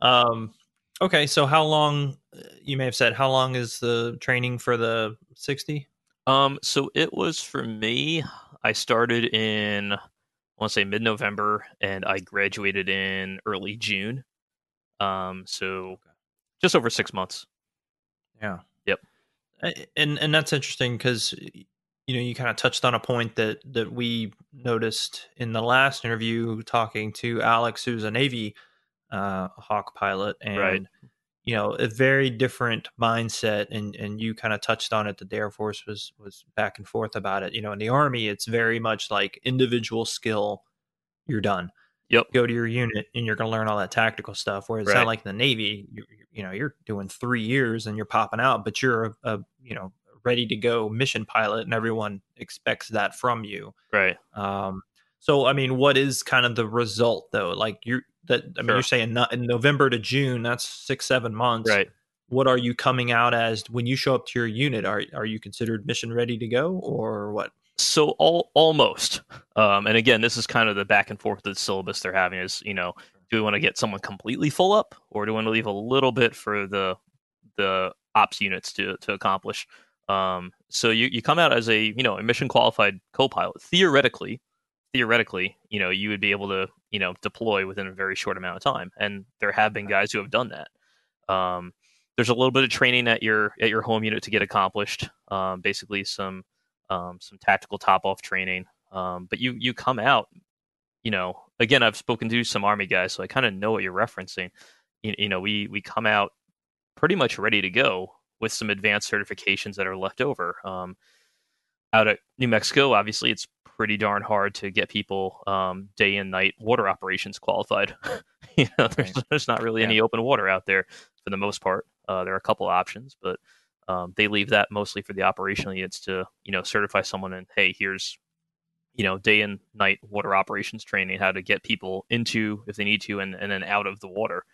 Um, okay. So how long, you may have said, how long is the training for the sixty? Um, so it was for me, I started in, I want to say mid-November and I graduated in early June. Um, so just over six months. Yeah. Yep. And, and that's interesting because, you know, you kind of touched on a point that, that we noticed in the last interview talking to Alex, who's a Navy uh Hawk pilot, and right. you know, a very different mindset, and and you kind of touched on it that the Air Force was was back and forth about it. You know, in the Army it's very much like individual skill, you're done. Yep. Go to your unit and you're gonna learn all that tactical stuff, whereas right. it's not like in the Navy, you, you know, you're doing three years and you're popping out, but you're a, a you know, ready to go mission pilot and everyone expects that from you. Right. Um so I mean, what is kind of the result though? Like you're That I mean, sure. you're saying not in November to June, that's six, seven months. Right. What are you coming out as when you show up to your unit? Are are you considered mission ready to go or what? So all, almost. Um, and again, this is kind of the back and forth of the syllabus they're having is, you know, do we want to get someone completely full up, or do we want to leave a little bit for the the ops units to to accomplish? Um, so you, you come out as a, you know, a mission qualified co-pilot. Theoretically, theoretically, you know, you would be able to, you know, deploy within a very short amount of time. And there have been guys who have done that. Um, there's a little bit of training at your, at your home unit to get accomplished. Um, basically some, um, some tactical top off training. Um, but you, you come out, you know, again, I've spoken to some Army guys, so I kind of know what you're referencing. You, you know, we, we come out pretty much ready to go, with some advanced certifications that are left over. Um, out at New Mexico, obviously, it's pretty darn hard to get people um, day and night water operations qualified. you know, there's, there's not really yeah. any open water out there for the most part. Uh, there are a couple options, but um, they leave that mostly for the operational units to, you know, certify someone and, hey, here's, you know, day and night water operations training, how to get people into, if they need to, and, and then out of the water.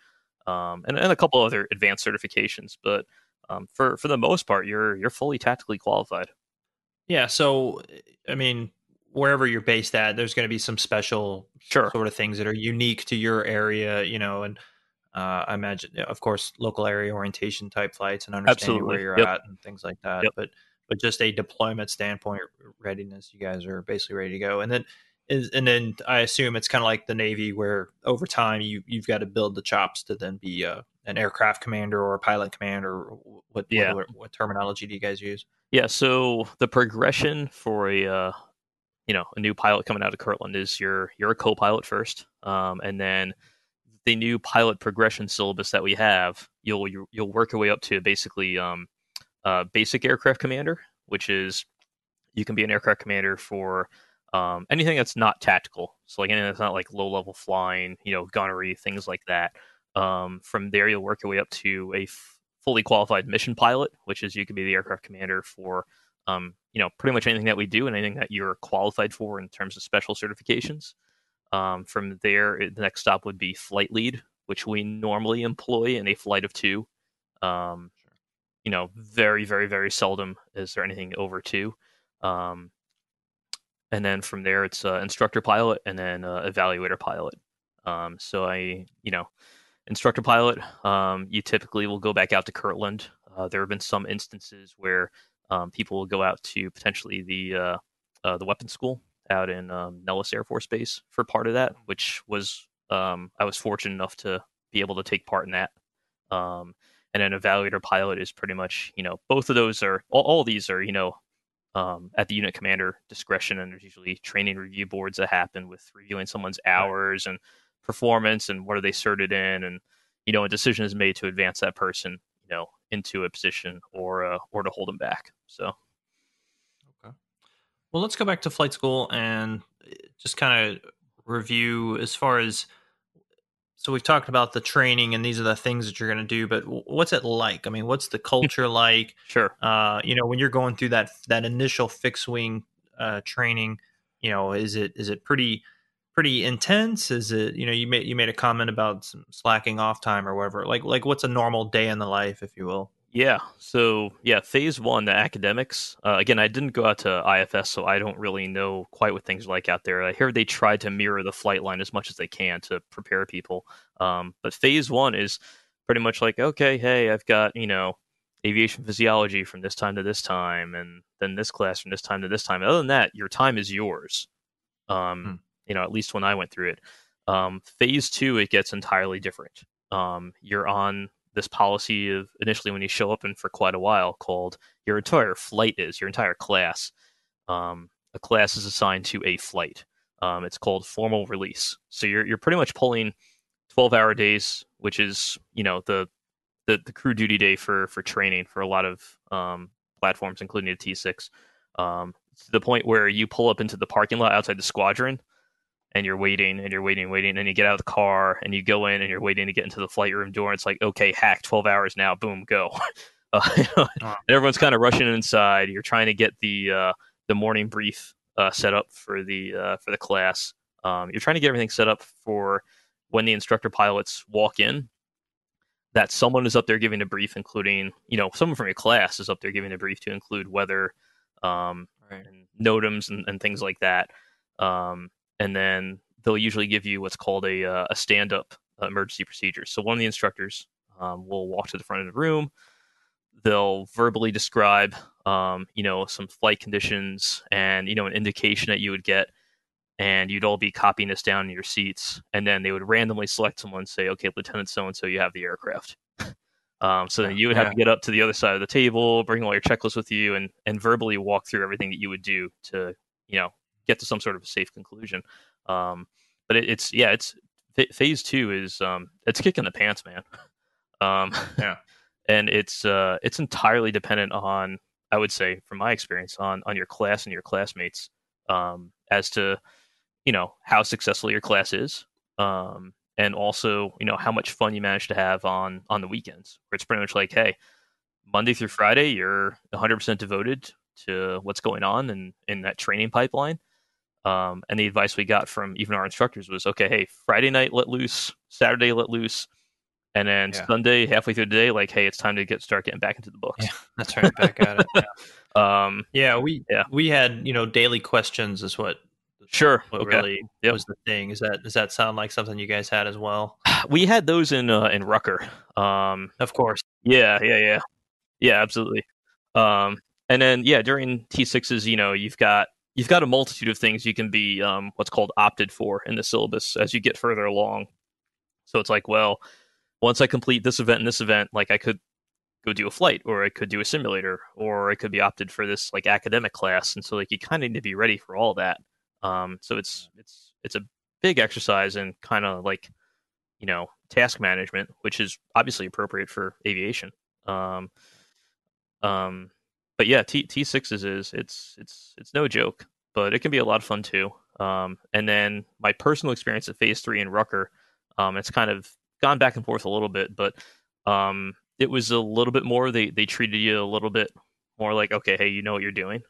Um, and, and a couple other advanced certifications, but Um, for, for the most part, you're you're fully tactically qualified. Yeah. So, I mean, wherever you're based at, there's going to be some special sure. sort of things that are unique to your area, you know, and uh, I imagine, of course, local area orientation type flights and understanding Absolutely. where you're yep. at and things like that. Yep. But but just a deployment standpoint readiness, you guys are basically ready to go. And then is, and then I assume it's kind of like the Navy, where over time you, you've got to build the chops to then be a uh, an aircraft commander or a pilot commander, or what, yeah. what, what terminology do you guys use? Yeah. So the progression for a, uh, you know, a new pilot coming out of Kirtland is you're, you're a co-pilot first. Um, and then the new pilot progression syllabus that we have, you'll, you'll work your way up to basically um, uh, basic aircraft commander, which is, you can be an aircraft commander for um, anything that's not tactical. So like anything that's not like low level flying, you know, gunnery, things like that. Um, from there, you'll work your way up to a f- fully qualified mission pilot, which is you can be the aircraft commander for, um, you know, pretty much anything that we do and anything that you're qualified for in terms of special certifications. Um, from there, it, the next stop would be flight lead, which we normally employ in a flight of two. Um, you know, very, very, very seldom is there anything over two. Um, and then from there, it's uh, instructor pilot and then uh, evaluator pilot. Um, so I, you know. Instructor pilot, um, you typically will go back out to Kirtland. Uh, there have been some instances where um, people will go out to potentially the uh, uh, the weapons school out in um, Nellis Air Force Base for part of that, which was um, I was fortunate enough to be able to take part in that. Um, and an evaluator pilot is pretty much, you know, both of those are all, all these are, you know, um, at the unit commander discretion, and there's usually training review boards that happen with reviewing someone's hours and performance and what are they certed in, and you know a decision is made to advance that person, you know, into a position or uh, or to hold them back. So okay, well, let's go back to flight school and just kind of review as far as, so we've talked about the training and these are the things that you're going to do, but what's it like? I mean, what's the culture like? Sure. Uh, you know, when you're going through that that initial fixed wing uh, training, you know, is it is it pretty pretty intense? Is it, you know, you made you made a comment about some slacking off time or whatever, like like what's a normal day in the life, if you will? Yeah. So yeah, phase one, the academics, uh, again, I didn't go out to I F S, so I don't really know quite what things are like out there. I hear they try to mirror the flight line as much as they can to prepare people. Um, but phase one is pretty much like, okay, hey, I've got, you know, aviation physiology from this time to this time, and then this class from this time to this time. Other than that, your time is yours. Um, hmm. You know, at least when I went through it. Um, phase two, it gets entirely different. Um, you're on this policy of initially when you show up, and for quite a while, called your entire flight is, your entire class. Um, a class is assigned to a flight. Um, it's called formal release. So you're you're pretty much pulling twelve-hour days, which is, you know, the, the the crew duty day for for training for a lot of um, platforms, including the T six. Um, to the point where you pull up into the parking lot outside the squadron, and you're waiting and you're waiting, waiting, and you get out of the car and you go in and you're waiting to get into the flight room door. And it's like, okay, hack, twelve hours now, boom, go. Uh, you know, and everyone's kind of rushing inside. You're trying to get the uh, the morning brief uh, set up for the uh, for the class. Um, you're trying to get everything set up for when the instructor pilots walk in, that someone is up there giving a brief, including, you know, someone from your class is up there giving a brief to include weather, um, right. and NOTAMs and, and things like that. Um, And then they'll usually give you what's called a uh, a stand-up uh, emergency procedures. So one of the instructors um, will walk to the front of the room. They'll verbally describe, um, you know, some flight conditions and, you know, an indication that you would get. And you'd all be copying this down in your seats. And then they would randomly select someone and say, okay, Lieutenant so-and-so, you have the aircraft. Um, so then you would have yeah. to get up to the other side of the table, bring all your checklists with you, and, and verbally walk through everything that you would do to, you know, get to some sort of a safe conclusion. Um, but it, it's, yeah, it's phase two is, um, it's kicking the pants, man. Um, yeah. And it's, uh, it's entirely dependent on, I would say, from my experience, on, on your class and your classmates, um, as to, you know, how successful your class is, um, and also, you know, how much fun you manage to have on on the weekends, where it's pretty much like, hey, Monday through Friday, you're one hundred percent devoted to what's going on in, in that training pipeline. Um, and the advice we got from even our instructors was, okay, hey, Friday night, let loose, Saturday, let loose. And then yeah. Sunday, halfway through the day, like, hey, it's time to get start getting back into the books. Yeah, that's right, back at it. Yeah, um, yeah we yeah. we had, you know, daily questions is what sure what okay. really yep. was the thing. Is that does that sound like something you guys had as well? We had those in uh, in Rucker, um, of course. Yeah, yeah, yeah, yeah, absolutely. Um, and then yeah, during T sixes, you know, you've got you've got a multitude of things you can be um, what's called opted for in the syllabus as you get further along. So it's like, well, once I complete this event and this event, like I could go do a flight, or I could do a simulator, or I could be opted for this like academic class. And so like you kind of need to be ready for all that. Um, so it's it's it's a big exercise in kind of like, you know, task management, which is obviously appropriate for aviation. Um, um, but yeah, T T sixes is it's it's it's no joke, but it can be a lot of fun too. Um, and then my personal experience at Phase Three in Rucker, um, it's kind of gone back and forth a little bit, but um, it was a little bit more. They they treated you a little bit more like, okay, hey, you know what you're doing.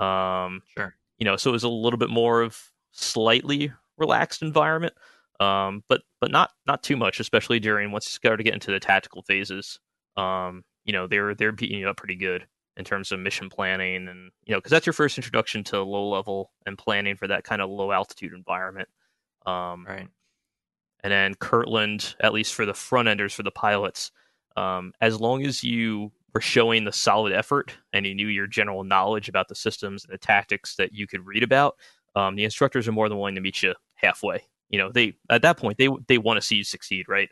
Um, sure. You know, so it was a little bit more of slightly relaxed environment, um, but but not not too much, especially during once you start to get into the tactical phases. Um, you know, they're they're beating you up pretty good in terms of mission planning, and you know, because that's your first introduction to low level and planning for that kind of low altitude environment. Um, right. And then Kirtland, at least for the front enders, for the pilots, um, as long as you were showing the solid effort and you knew your general knowledge about the systems and the tactics that you could read about, um, the instructors are more than willing to meet you halfway. You know, they at that point, they they want to see you succeed, right?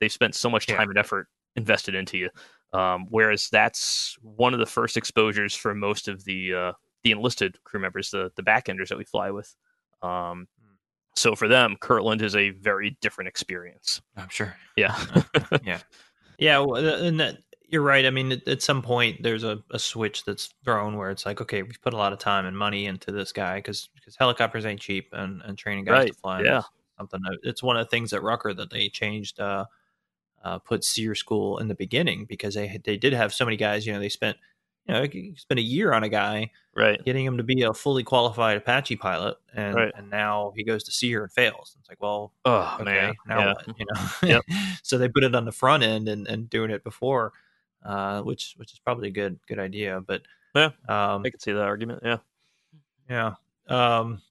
They've spent so much time yeah. and effort invested into you. Um, whereas that's one of the first exposures for most of the uh, the enlisted crew members, the the backenders that we fly with. Um, So for them, Kirtland is a very different experience. I'm sure. Yeah. yeah. Yeah. Well, and that, you're right. I mean, at, at some point, there's a, a switch that's thrown where it's like, okay, we've put a lot of time and money into this guy because helicopters ain't cheap, and, and training guys right. to fly. Yeah. Something. It's one of the things at Rucker that they changed, uh, uh, put SEER school in the beginning because they they did have so many guys, you know, they spent, you know, it's been a year on a guy, right? Getting him to be a fully qualified Apache pilot, and right. and now he goes to SEER and fails. It's like, well, oh okay, man, now yeah. what? You know. Yep. So they put it on the front end and, and doing it before, uh, which which is probably a good good idea. But yeah, um, I can see that argument. Yeah, yeah. Um,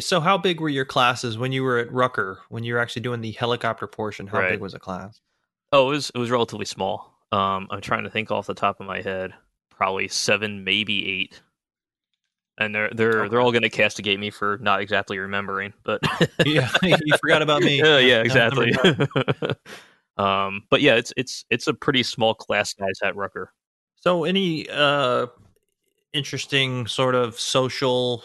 so how big were your classes when you were at Rucker? When you were actually doing the helicopter portion, how right. big was a class? Oh, it was it was relatively small. Um, I'm trying to think off the top of my head, probably seven, maybe eight, and they're they're okay. they're all going to castigate me for not exactly remembering. But yeah, you forgot about me. Uh, yeah, exactly. um, but yeah, it's it's it's a pretty small class size at Rucker. So any uh interesting sort of social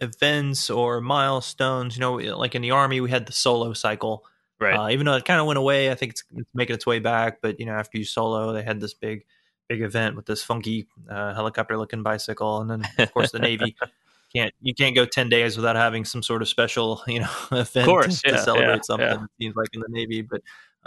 events or milestones? You know, like in the Army, we had the solo cycle. Right. Uh, even though it kind of went away, I think it's, it's making its way back. But, you know, after you solo, they had this big, big event with this funky uh, helicopter looking bicycle. And then, of course, the Navy can't you can't go ten days without having some sort of special, you know, event of course, to yeah, celebrate yeah, something, yeah. It seems like, in the Navy. But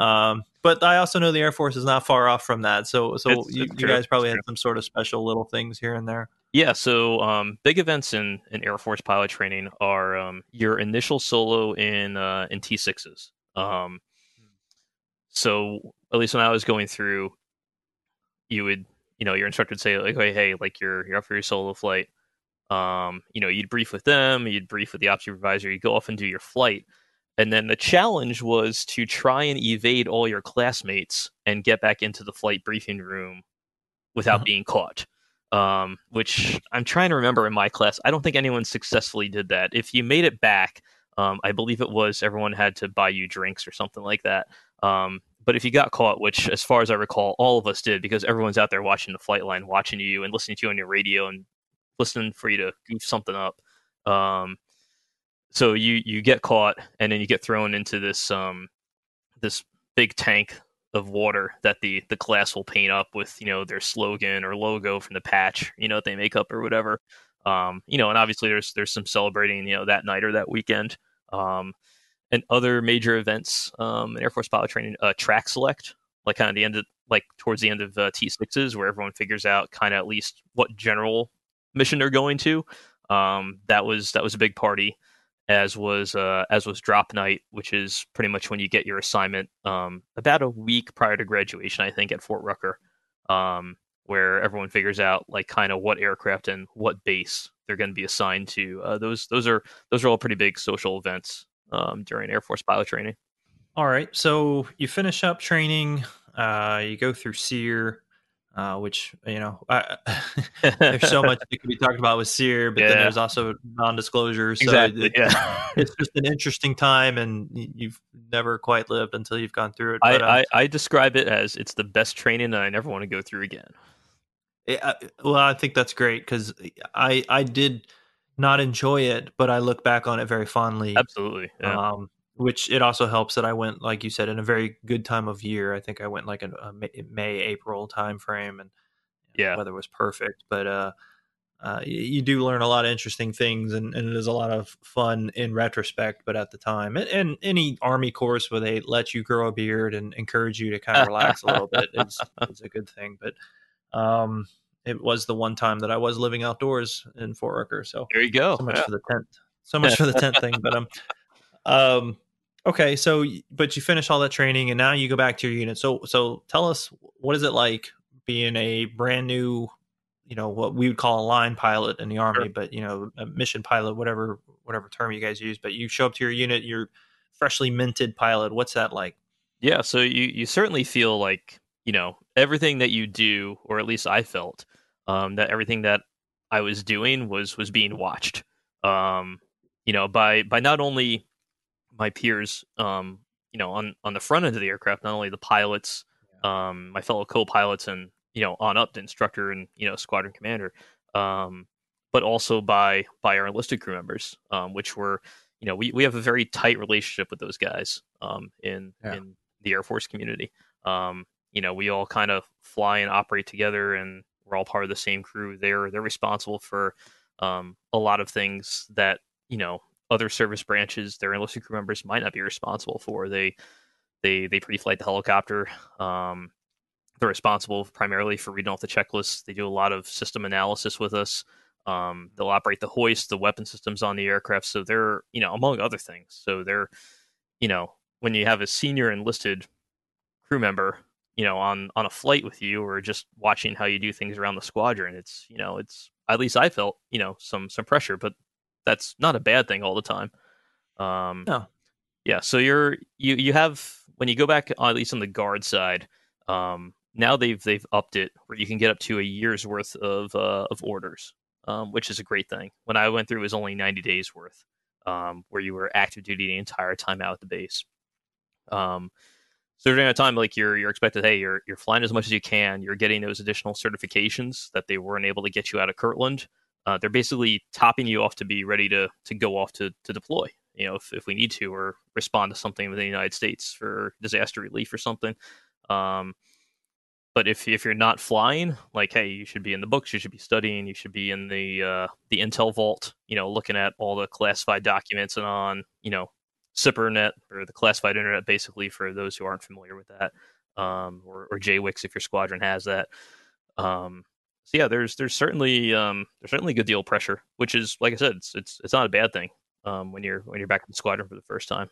um, but I also know the Air Force is not far off from that. So so it's, you, it's you guys probably had some sort of special little things here and there. Yeah. So um, big events in, in Air Force pilot training are um, your initial solo in uh, in T sixes. Um, so at least when I was going through, you would, you know, your instructor would say like, Hey, Hey, like you're, you're up for your solo flight. Um, you know, you'd brief with them, you'd brief with the ops supervisor, you go off and do your flight. And then the challenge was to try and evade all your classmates and get back into the flight briefing room without mm-hmm. being caught. Um, which I'm trying to remember in my class, I don't think anyone successfully did that. If you made it back, um, I believe it was everyone had to buy you drinks or something like that. Um, but if you got caught, which as far as I recall, all of us did, because everyone's out there watching the flight line, watching you and listening to you on your radio and listening for you to goof something up. Um, so you, you get caught and then you get thrown into this, um, this big tank of water that the, the class will paint up with, you know, their slogan or logo from the patch, you know, that they make up or whatever. Um, you know, and obviously there's, there's some celebrating, you know, that night or that weekend. Um, and other major events, um, in Air Force pilot training, uh, track select, like kind of the end of, like towards the end of uh, T sixes, where everyone figures out kind of at least what general mission they're going to. Um, that was, that was a big party, as was, uh, as was drop night, which is pretty much when you get your assignment, um, about a week prior to graduation, I think, at Fort Rucker, um, where everyone figures out like kind of what aircraft and what base they're going to be assigned to. Uh, those, those are, those are all pretty big social events, um, during Air Force pilot training. All right. So you finish up training, uh, you go through SEER, Uh, which, you know, I, there's so much that can be talked about with SEER, but yeah. then there's also non-disclosure. So exactly, it, yeah. it's just an interesting time, and you've never quite lived until you've gone through it. But, I, uh, I, I describe it as it's the best training that I never want to go through again. It, I, well, I think that's great, because I, I did not enjoy it, but I look back on it very fondly. Absolutely. Yeah. Um, which it also helps that I went, like you said, in a very good time of year. I think I went like in a May, April timeframe, and yeah. the weather was perfect. But uh, uh, you do learn a lot of interesting things, and, and it is a lot of fun in retrospect. But at the time, and, and any Army course where they let you grow a beard and encourage you to kind of relax a little bit is, is a good thing. But um, it was the one time that I was living outdoors in Fort Rucker. So there you go. So much yeah. for the tent. So much for the tent thing. But um, um. Okay, so but you finish all that training, and now you go back to your unit. So, so tell us, what is it like being a brand new, you know, what we would call a line pilot in the Army, sure. but you know, a mission pilot, whatever, whatever term you guys use. But you show up to your unit, you're freshly minted pilot. What's that like? Yeah, so you you certainly feel like, you know, everything that you do, or at least I felt um, that everything that I was doing was was being watched. Um, you know, by by not only my peers, um, you know, on, on the front end of the aircraft, not only the pilots, um, my fellow co-pilots, and, you know, on up the instructor and, you know, squadron commander, um, but also by, by our enlisted crew members, um, which were, you know, we, we have a very tight relationship with those guys, um, in, yeah. in the Air Force community. Um, you know, we all kind of fly and operate together, and we're all part of the same crew. They're, they're responsible for, um, a lot of things that, you know, other service branches, their enlisted crew members might not be responsible for. They, they, they pre-flight the helicopter. Um, they're responsible primarily for reading off the checklists. They do a lot of system analysis with us. Um, they'll operate the hoist, the weapon systems on the aircraft. So they're, you know, among other things. So they're, you know, when you have a senior enlisted crew member, you know, on, on a flight with you, or just watching how you do things around the squadron, it's, you know, it's, at least I felt, you know, some, some pressure, but that's not a bad thing all the time. Um, no. Yeah. So you're, you, you have, when you go back, at least on the guard side, um, now they've, they've upped it where you can get up to a year's worth of, uh, of orders, um, which is a great thing. When I went through, it was only ninety days worth, um, where you were active duty the entire time out at the base. Um, so during that time, like you're, you're expected, hey, you're, you're flying as much as you can. You're getting those additional certifications that they weren't able to get you out of Kirtland. Uh, they're basically topping you off to be ready to to go off to, to deploy, you know, if, if we need to, or respond to something within the United States for disaster relief or something. Um, but if if you're not flying, like, hey, you should be in the books, you should be studying, you should be in the uh, the Intel vault, you know, looking at all the classified documents and on, you know, CIPRNet, or the classified internet, basically, for those who aren't familiar with that, um, or, or J WICS if your squadron has that. Um So yeah, there's there's certainly um, there's certainly a good deal of pressure, which is, like I said, it's it's, it's not a bad thing um, when you're when you're back in the squadron for the first time.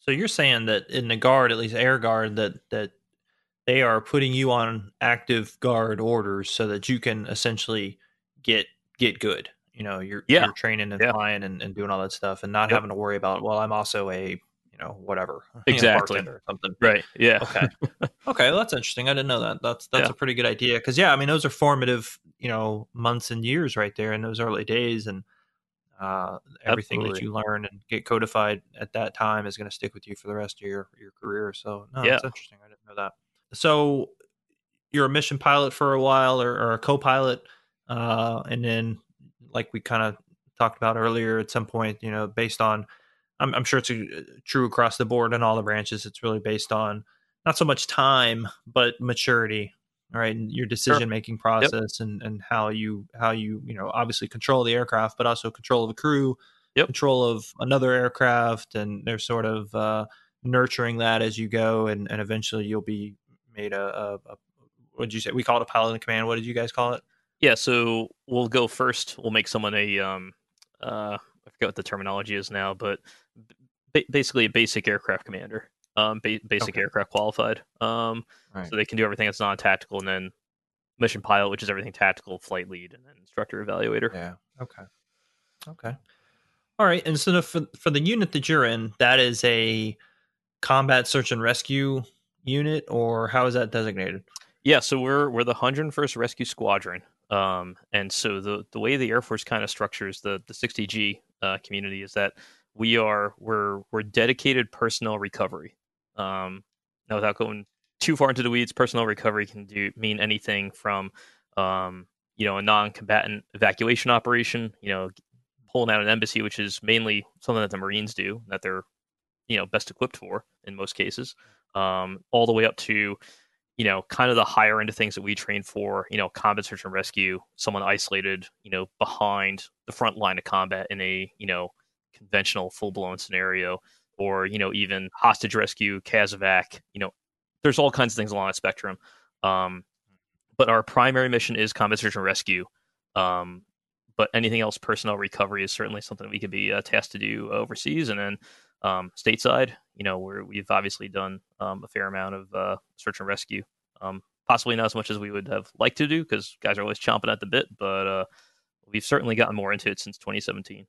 So you're saying that in the guard, at least air guard, that that they are putting you on active guard orders so that you can essentially get get good. You know, you're yeah. you're training and yeah. flying and, and doing all that stuff, and not yep. having to worry about, well, I'm also a you know, whatever. Exactly. You know, or something. Right. Yeah. Okay. Okay. Well, that's interesting. I didn't know that. That's, that's yeah. a pretty good idea. Cause yeah, I mean, those are formative, you know, months and years right there in those early days, and uh, everything Absolutely. that you learn and get codified at that time is going to stick with you for the rest of your, your career. So no, yeah. that's interesting. I didn't know that. So you're a mission pilot for a while, or, or a co-pilot. Uh, and then like we kind of talked about earlier at some point, you know, based on, I'm, I'm sure it's a, true across the board in all the branches. It's really based on not so much time, but maturity, all right, and your decision-making sure. process, yep. and, and how you, how you, you know, obviously control the aircraft, but also control of the crew, yep. control of another aircraft. And they're sort of uh, nurturing that as you go. And, and eventually you'll be made a, a, a what'd you say? We call it a pilot in command. What did you guys call it? Yeah. So we'll go first. We'll make someone a, um, uh, I forget what the terminology is now, but ba- basically a basic aircraft commander, um, ba- basic okay. aircraft qualified. Um, right. So they can do everything that's non-tactical, and then mission pilot, which is everything tactical, flight lead, and then instructor evaluator. Yeah. Okay. Okay. All right. And so for, for the unit that you're in, that is a combat search and rescue unit, or how is that designated? Yeah. So we're, we're the one hundred first Rescue Squadron. Um, and so the, the way the Air Force kind of structures the, the sixty G uh, community is that we are, we're, we're dedicated personnel recovery. Um, now without going too far into the weeds, personnel recovery can do mean anything from, um, you know, a non-combatant evacuation operation, you know, pulling out an embassy, which is mainly something that the Marines do, that they're, you know, best equipped for in most cases, um, all the way up to, you know, kind of the higher end of things that we train for, you know, combat search and rescue, someone isolated, you know, behind the front line of combat in a, you know, conventional full blown scenario, or, you know, even hostage rescue, CASVAC, you know, there's all kinds of things along that spectrum. Um, but our primary mission is combat search and rescue. Um, but anything else, personnel recovery, is certainly something we could be uh, tasked to do overseas. And then um, stateside, you know, where we've obviously done um, a fair amount of uh, search and rescue, um, possibly not as much as we would have liked to do, because guys are always chomping at the bit, but uh, we've certainly gotten more into it since twenty seventeen.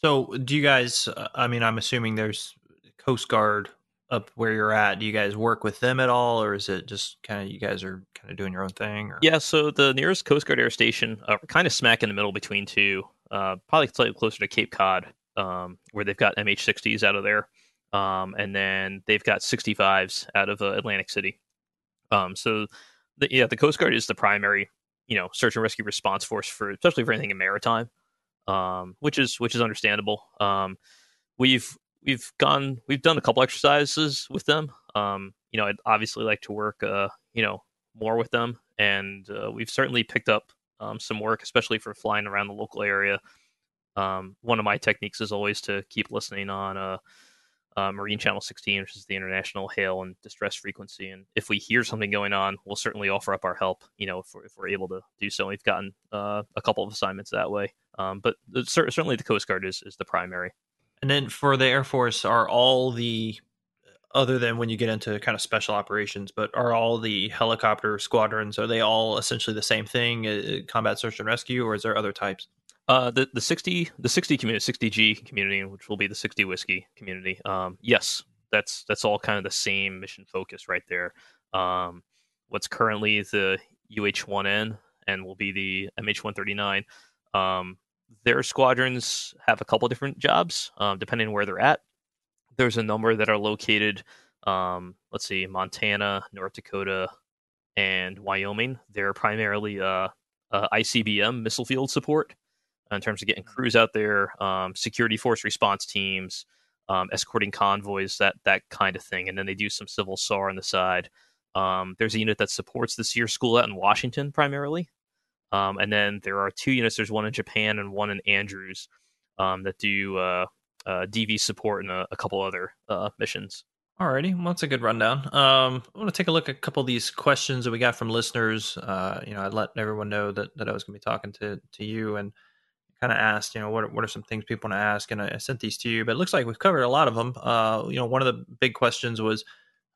So do you guys, I mean, I'm assuming there's Coast Guard up where you're at. Do you guys work with them at all, or is it just kind of, you guys are kind of doing your own thing? Or? Yeah. So the nearest Coast Guard air station, uh, we're kind of smack in the middle between two, uh, probably slightly closer to Cape Cod, um, where they've got M H sixties out of there. Um, and then they've got sixty-fives out of uh, Atlantic City. Um, so the, yeah, the Coast Guard is the primary, you know, search and rescue response force for, especially for anything in maritime, um, which is, which is understandable. Um, we've, we've gone, we've done a couple exercises with them. Um, you know, I'd obviously like to work, uh, you know, more with them, and, uh, we've certainly picked up, um, some work, especially for flying around the local area. Um, one of my techniques is always to keep listening on, uh, Uh, Marine Channel sixteen, which is the international hail and distress frequency. And if we hear something going on, we'll certainly offer up our help, you know, if we're, if we're able to do so. We've gotten uh, a couple of assignments that way. Um, but the, certainly the Coast Guard is, is the primary. And then for the Air Force, are all the, other than when you get into kind of special operations, but are all the helicopter squadrons, are they all essentially the same thing, uh, combat search and rescue, or is there other types? Uh, the, the sixty, the sixty community, sixty G community, which will be the sixty whiskey community. Um, yes, that's, that's all kind of the same mission focus right there. Um, what's currently the U H one N and will be the M H one thirty-nine. Um, their squadrons have a couple different jobs, um, depending on where they're at. There's a number that are located, um, let's see, Montana, North Dakota, and Wyoming. They're primarily, uh, uh I C B M missile field support, in terms of getting crews out there, um, security force response teams, um, escorting convoys, that that kind of thing. And then they do some civil S A R on the side. Um, there's a unit that supports the SEER school out in Washington primarily. Um, and then there are two units. There's one in Japan and one in Andrews um, that do uh, uh, D V support and a, a couple other uh, missions. Alrighty, well, that's a good rundown. Um, I want to take a look at a couple of these questions that we got from listeners. Uh, you know, I let everyone know that, that I was going to be talking to to you, and kind of asked, you know, what what are some things people want to ask? And I, I sent these to you, but it looks like we've covered a lot of them. Uh, you know, one of the big questions was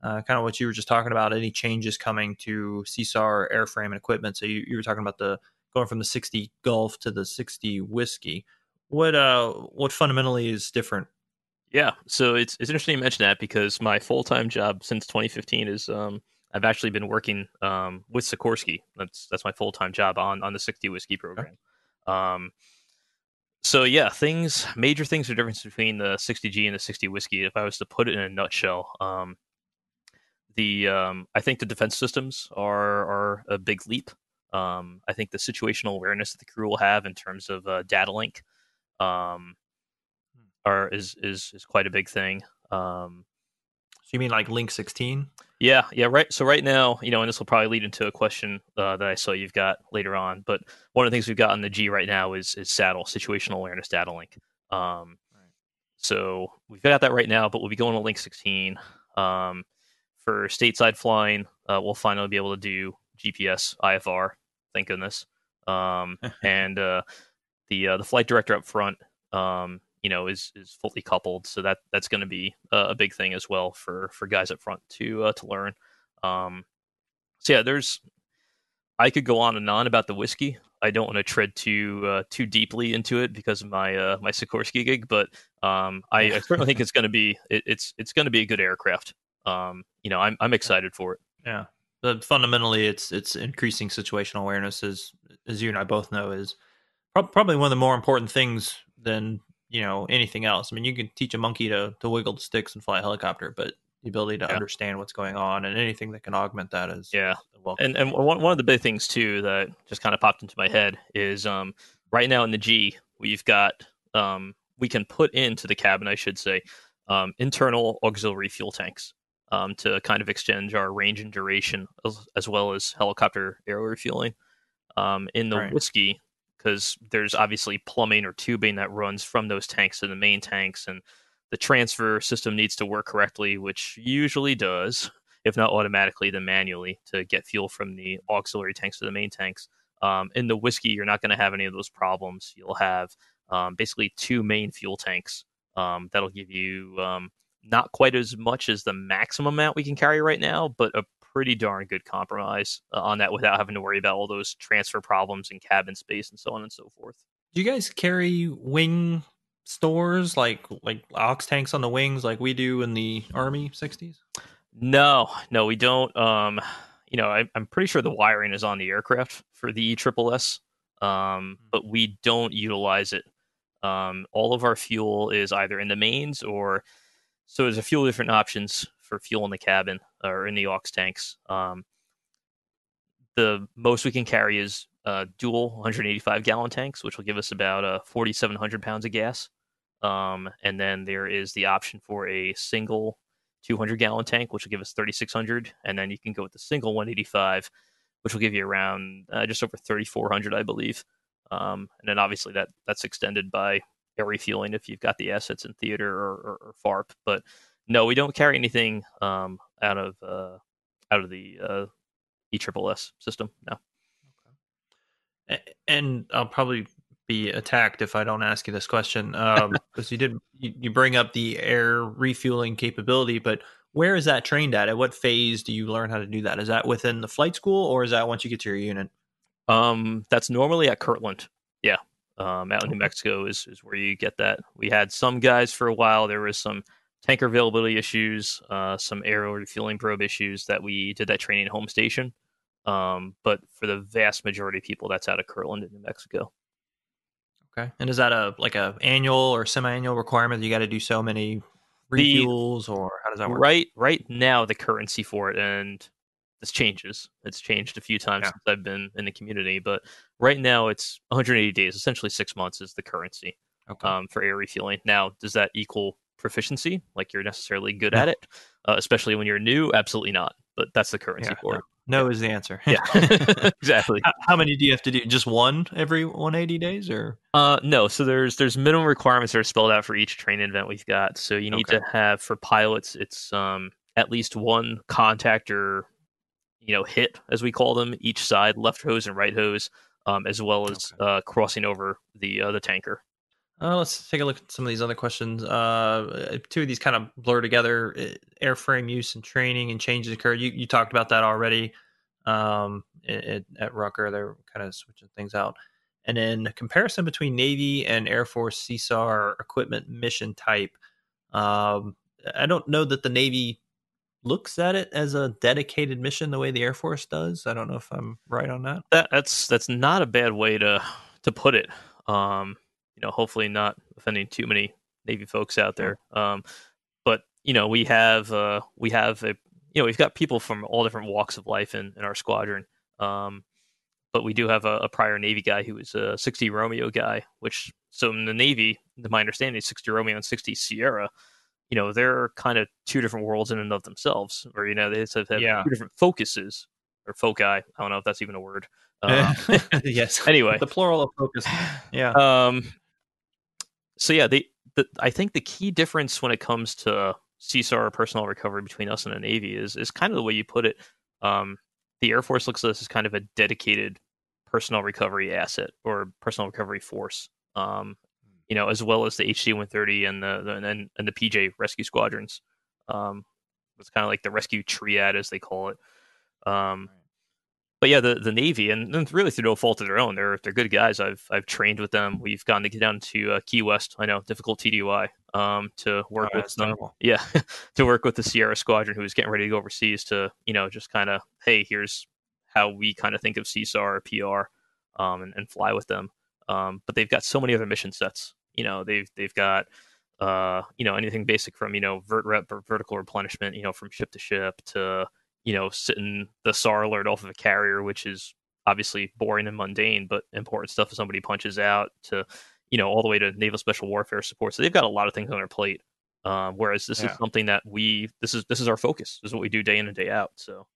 uh, kind of what you were just talking about, any changes coming to C S A R airframe and equipment. So you, you were talking about the going from the sixty Gulf to the sixty Whiskey. What uh what fundamentally is different? Yeah, so it's it's interesting you mention that, because my full-time job since twenty fifteen is um, I've actually been working um, with Sikorsky. That's that's my full-time job on, on the sixty Whiskey program. Okay. Um, so yeah, things major things are difference between the sixty G and the sixty Whiskey. If I was to put it in a nutshell, um, the um, I think the defense systems are are a big leap. Um, I think the situational awareness that the crew will have in terms of uh, data link. Um, Are is, is is quite a big thing. Um, so you mean like Link sixteen? Yeah, yeah, right. So right now, you know, and this will probably lead into a question uh, that I saw you've got later on. But one of the things we've got on the G right now is is saddle situational awareness data link. Um, right. So we've got that right now, but we'll be going to Link sixteen um, for stateside flying. Uh, we'll finally be able to do G P S I F R. Thank goodness. Um, and uh, the uh, the flight director up front. Um, you know, is, is fully coupled. So that, that's going to be uh, a big thing as well for, for guys up front to, uh, to learn. Um, so yeah, there's, I could go on and on about the whiskey. I don't want to tread too, uh, too deeply into it because of my, uh, my Sikorsky gig, but um, I, I certainly think it's going to be, it, it's, it's going to be a good aircraft. Um, you know, I'm, I'm excited for it. Yeah. But fundamentally it's, it's increasing situational awareness as, as you and I both know is pro- probably one of the more important things than, you know, anything else. I mean, you can teach a monkey to, to wiggle the sticks and fly a helicopter, but the ability to yeah. understand what's going on and anything that can augment that is yeah. welcome. And and one one of the big things too that just kind of popped into my head is um right now in the G we've got um we can put into the cabin, I should say, um internal auxiliary fuel tanks um to kind of extend our range and duration as, as well as helicopter air refueling. Um in the right. Whiskey, because there's obviously plumbing or tubing that runs from those tanks to the main tanks, and the transfer system needs to work correctly, which usually does, if not automatically, then manually, to get fuel from the auxiliary tanks to the main tanks. Um, in the whiskey, you're not going to have any of those problems. You'll have um, basically two main fuel tanks. Um, that'll give you um, not quite as much as the maximum amount we can carry right now, but a pretty darn good compromise on that without having to worry about all those transfer problems and cabin space and so on and so forth. Do you guys carry wing stores like like ox tanks on the wings like we do in the Army sixties? No, no, we don't. Um, you know, I, I'm pretty sure the wiring is on the aircraft for the E S S S, um, but we don't utilize it. Um, all of our fuel is either in the mains or so there's a few different options for fuel in the cabin or in the aux tanks. Um, the most we can carry is uh, dual one hundred eighty-five gallon tanks, which will give us about uh, forty-seven hundred pounds of gas. Um, and then there is the option for a single two hundred gallon tank, which will give us thirty-six hundred. And then you can go with the single one eighty-five, which will give you around uh, just over thirty-four hundred, I believe. Um, and then obviously that that's extended by air refueling if you've got the assets in theater or, or, or FARP. But no, we don't carry anything um, out of uh, out of the uh, E S S S system. No. Okay. And I'll probably be attacked if I don't ask you this question, um, because you did you, you bring up the air refueling capability, but where is that trained at? At what phase do you learn how to do that? Is that within the flight school, or is that once you get to your unit? Um, that's normally at Kirtland. Yeah, um, out in New Mexico is is where you get that. We had some guys for a while. There was some tanker availability issues, uh, some air refueling probe issues that we did that training at home station. Um, but for the vast majority of people, that's out of Kirtland in New Mexico. Okay. And is that a like a annual or semi-annual requirement that you got to do so many refuels, the, or how does that work? Right, right now, the currency for it, and this changes. It's changed a few times yeah. since I've been in the community, but right now it's one hundred eighty days, essentially six months is the currency okay. um, for air refueling. Now, does that equal proficiency, like you're necessarily good yeah. at it, uh, especially when you're new? Absolutely not, but that's the currency yeah, for it. No, no is the answer. Yeah, exactly. How, how many do you have to do? Just one every one hundred eighty days, or uh, no? So there's there's minimum requirements that are spelled out for each training event we've got. So you need okay. to have for pilots, it's um, at least one contact or you know hit, as we call them, each side, left hose and right hose, um, as well as okay. uh, crossing over the uh, the tanker. Uh, let's take a look at some of these other questions. Uh, two of these kind of blur together. Airframe use and training and changes occurred. You you talked about that already. Um, it, at Rucker, they're kind of switching things out. And then comparison between Navy and Air Force C S A R equipment mission type. Um, I don't know that the Navy looks at it as a dedicated mission the way the Air Force does. I don't know if I'm right on that. that that's that's not a bad way to to put it. Um, you know, hopefully not offending too many Navy folks out there. Um, but you know, we have uh, we have a you know we've got people from all different walks of life in, in our squadron. Um, but we do have a, a prior Navy guy who was a sixty Romeo guy, which so in the Navy, to my understanding, sixty Romeo and sixty Sierra. You know, they're kind of two different worlds in and of themselves, or, you know, they have, have yeah. two different focuses or foci. I don't know if that's even a word. Um, yes. Anyway, the plural of focus. Yeah. Um. So, yeah, the, the I think the key difference when it comes to C SAR or personnel recovery between us and the Navy is, is kind of the way you put it. Um, the Air Force looks at this as kind of a dedicated personnel recovery asset or personnel recovery force. Um You know, as well as the H C one thirty and the, the and, and the P J rescue squadrons, um, it's kind of like the rescue triad, as they call it. Um, but yeah, the, the Navy, and, and really through no fault of their own, they're they're good guys. I've I've trained with them. We've gone to get down to uh, Key West. I know, difficult T D Y um, to work oh, with them. Terrible. Yeah, to work with the Sierra Squadron, who was getting ready to go overseas. To you know, just kind of, hey, here's how we kind of think of C SAR or P R, um, and, and fly with them. Um, but they've got so many other mission sets. You know, they've they've got, uh, you know, anything basic from, you know, vert rep or vertical replenishment, you know, from ship to ship to, you know, sitting the SAR alert off of a carrier, which is obviously boring and mundane, but important stuff if somebody punches out to, you know, all the way to naval special warfare support. So they've got a lot of things on their plate. Um, whereas this yeah. is something that we this is this is our focus. This is what we do day in and day out. So.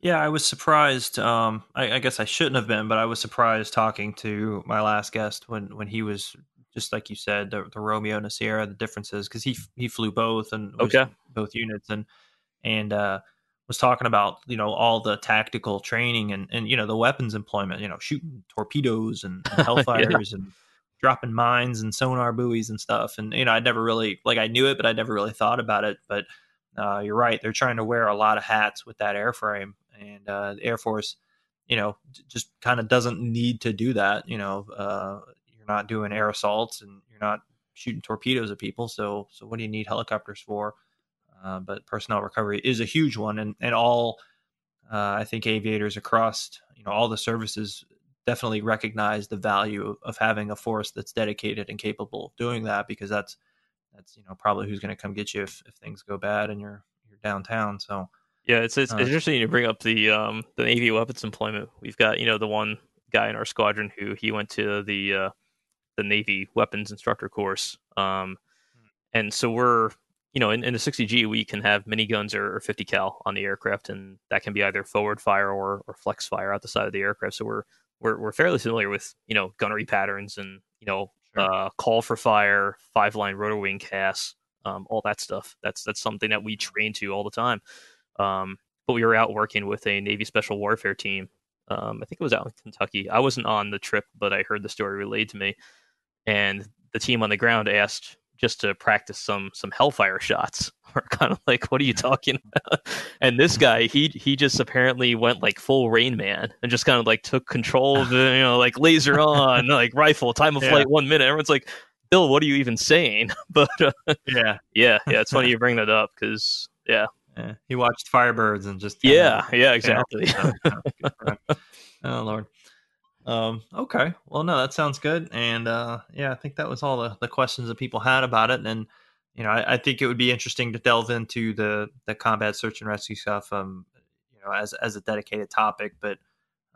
Yeah, I was surprised. Um, I, I guess I shouldn't have been, but I was surprised talking to my last guest when, when he was, just like you said, the, the Romeo and the Sierra, the differences, because he he flew both and was okay. both units and and uh, was talking about, you know, all the tactical training and, and, you know, the weapons employment, you know, shooting torpedoes and, and hellfires yeah. and dropping mines and sonar buoys and stuff. And, you know, I'd never really like I knew it, but I never really thought about it. But uh, you're right. They're trying to wear a lot of hats with that airframe. And uh, the Air Force, you know, just kind of doesn't need to do that. You know, uh, you're not doing air assaults and you're not shooting torpedoes at people. So so what do you need helicopters for? Uh, but personnel recovery is a huge one. And, and all, uh, I think, aviators across, you know, all the services definitely recognize the value of, of having a force that's dedicated and capable of doing that, because that's, that's you know, probably who's going to come get you if, if things go bad and you're you're downtown. So. Yeah, it's it's, uh, it's interesting you bring up the um, the Navy weapons employment. We've got, you know, the one guy in our squadron who he went to the uh, the Navy weapons instructor course, um, and so we're you know in, in the sixty G we can have miniguns or, or fifty cal on the aircraft, and that can be either forward fire or, or flex fire out the side of the aircraft. So we're we're we're fairly familiar with you know gunnery patterns and you know sure. uh, call for fire, five line rotor wing casts, um, all that stuff. That's that's something that we train to all the time. Um, but we were out working with a Navy special warfare team. Um, I think it was out in Kentucky. I wasn't on the trip, but I heard the story relayed to me. And the team on the ground asked just to practice some some hellfire shots. We're kind of like, what are you talking about? And this guy, he he just apparently went like full Rain Man and just kind of like took control of the, you know, like laser on, like rifle, time of yeah. flight, one minute. Everyone's like, Bill, what are you even saying? But uh, yeah, yeah, yeah. It's funny you bring that up because, yeah. Yeah, he watched Firebirds and just yeah, of, yeah, exactly. Oh Lord. Um, okay, well, no, that sounds good, and uh, yeah, I think that was all the, the questions that people had about it, and you know, I, I think it would be interesting to delve into the, the combat search and rescue stuff, um, you know, as as a dedicated topic. But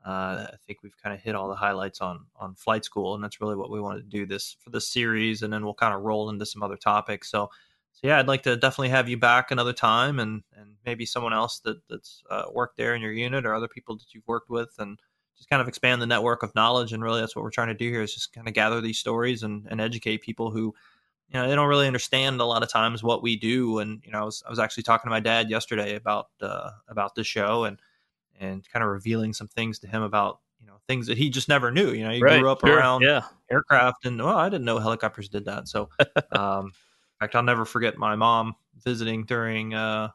uh, I think we've kind of hit all the highlights on on flight school, and that's really what we wanted to do this for this series, and then we'll kind of roll into some other topics. So. So yeah, I'd like to definitely have you back another time, and, and maybe someone else that, that's uh, worked there in your unit or other people that you've worked with, and just kind of expand the network of knowledge. And really that's what we're trying to do here is just kind of gather these stories and, and educate people who, you know, they don't really understand a lot of times what we do. And, you know, I was, I was actually talking to my dad yesterday about, uh, about this show and, and kind of revealing some things to him about, you know, things that he just never knew. You know, he right, grew up sure, around yeah. aircraft and, well, I didn't know helicopters did that. So, um, in fact, I'll never forget my mom visiting during uh,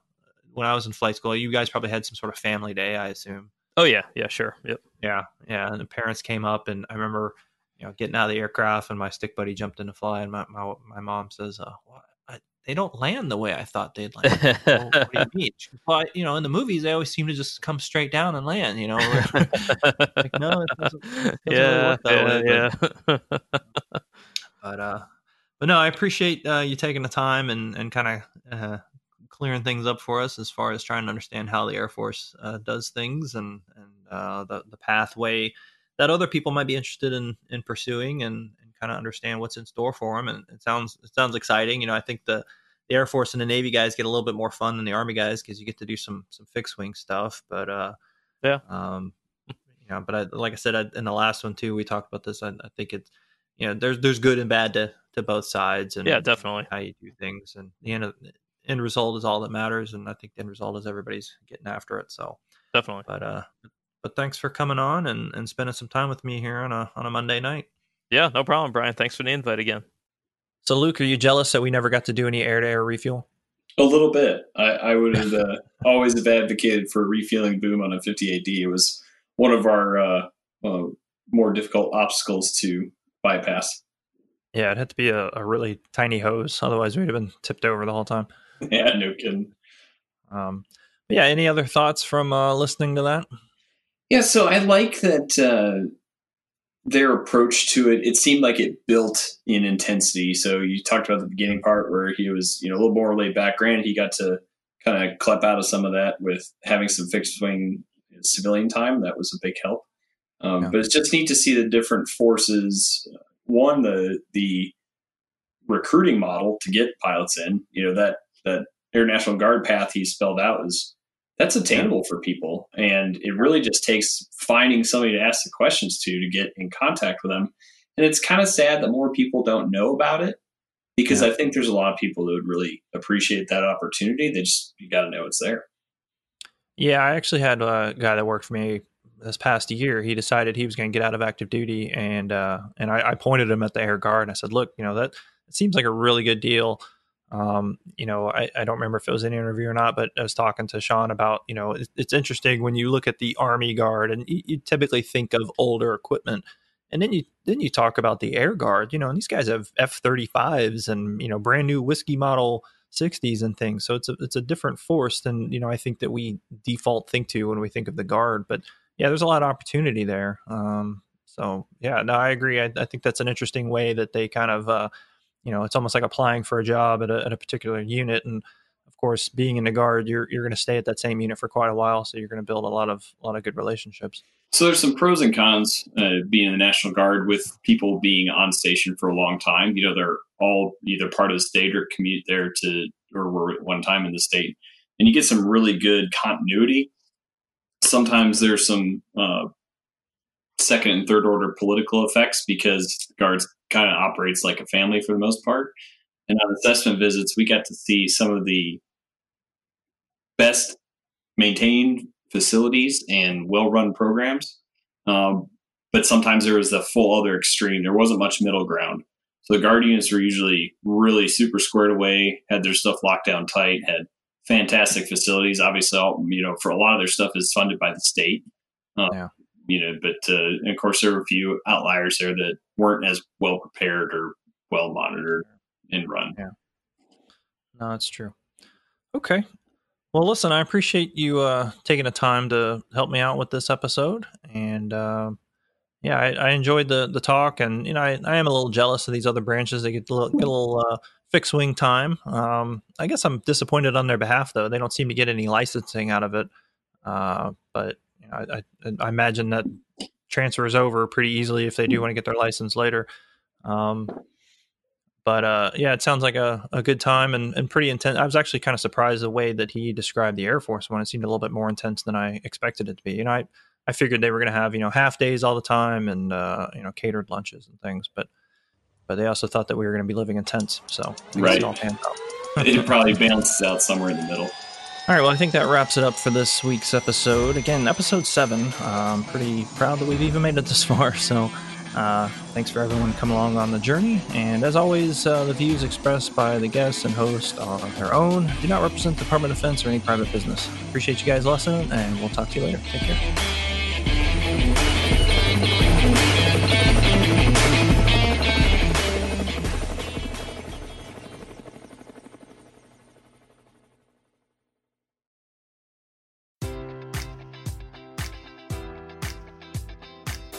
when I was in flight school. You guys probably had some sort of family day, I assume. Oh, yeah. Yeah, sure. Yep. Yeah. Yeah. And the parents came up and I remember, you know, getting out of the aircraft and my stick buddy jumped in to fly. And my, my, my mom says, uh, well, I, they don't land the way I thought they'd land. Well, what do you mean? Well, you know, in the movies, they always seem to just come straight down and land, you know. Like, no, it doesn't, it doesn't yeah, really work that yeah, way. But, yeah. but, uh, but no, I appreciate uh, you taking the time and, and kind of uh, clearing things up for us as far as trying to understand how the Air Force uh, does things and, and uh, the, the pathway that other people might be interested in, in pursuing and, kind of understand what's in store for them. And it sounds, it sounds exciting. You know, I think the, the Air Force and the Navy guys get a little bit more fun than the Army guys, cause you get to do some, some fixed wing stuff, but, uh, yeah. Um, you know, but I, like I said, I, in the last one too, we talked about this. I, I think it's, you know, there's, there's good and bad to, to both sides and yeah, definitely how you do things. And the end, of, end result is all that matters. And I think the end result is everybody's getting after it. So definitely, but, uh, but thanks for coming on and, and spending some time with me here on a, on a Monday night. Yeah, no problem, Brian. Thanks for the invite again. So, Luke, are you jealous that we never got to do any air-to-air refuel? A little bit. I, I would have uh, always have advocated for refueling boom on a fifty-eight D. It was one of our uh, uh, more difficult obstacles to bypass. Yeah, it had to be a, a really tiny hose. Otherwise, we'd have been tipped over the whole time. Yeah, no kidding. Um, yeah, any other thoughts from uh, listening to that? Yeah, so I like that... Uh, their approach to it, it seemed like it built in intensity. So you talked about the beginning part where he was, you know, a little more laid back. Granted, he got to kind of clap out of some of that with having some fixed wing civilian time. That was a big help. Um, yeah. But it's just neat to see the different forces. One, the the recruiting model to get pilots in, you know, that, that Air National Guard path he spelled out is that's attainable for people. And it really just takes finding somebody to ask the questions to, to get in contact with them. And it's kind of sad that more people don't know about it because yeah. I think there's a lot of people that would really appreciate that opportunity. They just, you got to know it's there. Yeah. I actually had a guy that worked for me this past year. He decided he was going to get out of active duty. And, uh, and I, I pointed him at the Air Guard and I said, look, you know, that it seems like a really good deal. Um, you know, I, I don't remember if it was an interview or not, but I was talking to Sean about, you know, it's, it's interesting when you look at the Army Guard and you, you typically think of older equipment and then you, then you talk about the Air Guard, you know, and these guys have F thirty-fives and, you know, brand new whiskey model sixties and things. So it's a, it's a different force than, you know, I think that we default think to when we think of the Guard, but yeah, there's a lot of opportunity there. Um, so yeah, no, I agree. I, I think that's an interesting way that they kind of, uh, you know, it's almost like applying for a job at a, at a particular unit. And of course, being in the Guard, you're, you're going to stay at that same unit for quite a while. So you're going to build a lot of, a lot of good relationships. So there's some pros and cons uh, being in the National Guard with people being on station for a long time. You know, they're all either part of the state or commute there to, or were at one time in the state, and you get some really good continuity. Sometimes there's some, uh, second and third order political effects because Guards kind of operates like a family for the most part. And on assessment visits, we got to see some of the best maintained facilities and well-run programs. Um, but sometimes there was the full other extreme. There wasn't much middle ground. So the Guard units were usually really super squared away, had their stuff locked down tight, had fantastic facilities. Obviously, you know, for a lot of their stuff is funded by the state. Um, yeah. You know, but uh, and of course, there were a few outliers there that weren't as well prepared or well monitored and run. Yeah, no, that's true. Okay, well, listen, I appreciate you uh, taking the time to help me out with this episode, and uh, yeah, I, I enjoyed the the talk. And you know, I, I am a little jealous of these other branches; they get a little, get a little uh, fixed wing time. Um, I guess I'm disappointed on their behalf, though. They don't seem to get any licensing out of it, uh, but. I, I, I imagine that transfers over pretty easily if they do want to get their license later. Um, but uh, yeah, it sounds like a, a good time and, and pretty intense. I was actually kind of surprised the way that he described the Air Force one. It seemed a little bit more intense than I expected it to be. You know, I, I figured they were going to have, you know, half days all the time and, uh, you know, catered lunches and things. But but they also thought that we were going to be living in tents. So right. It all panned out. It probably balances out somewhere in the middle. All right, well, I think that wraps it up for this week's episode. Again, episode seven. I'm um, pretty proud that we've even made it this far. So uh, thanks for everyone coming along on the journey. And as always, uh, the views expressed by the guests and host are their own. Do not represent the Department of Defense or any private business. Appreciate you guys listening, and we'll talk to you later. Take care.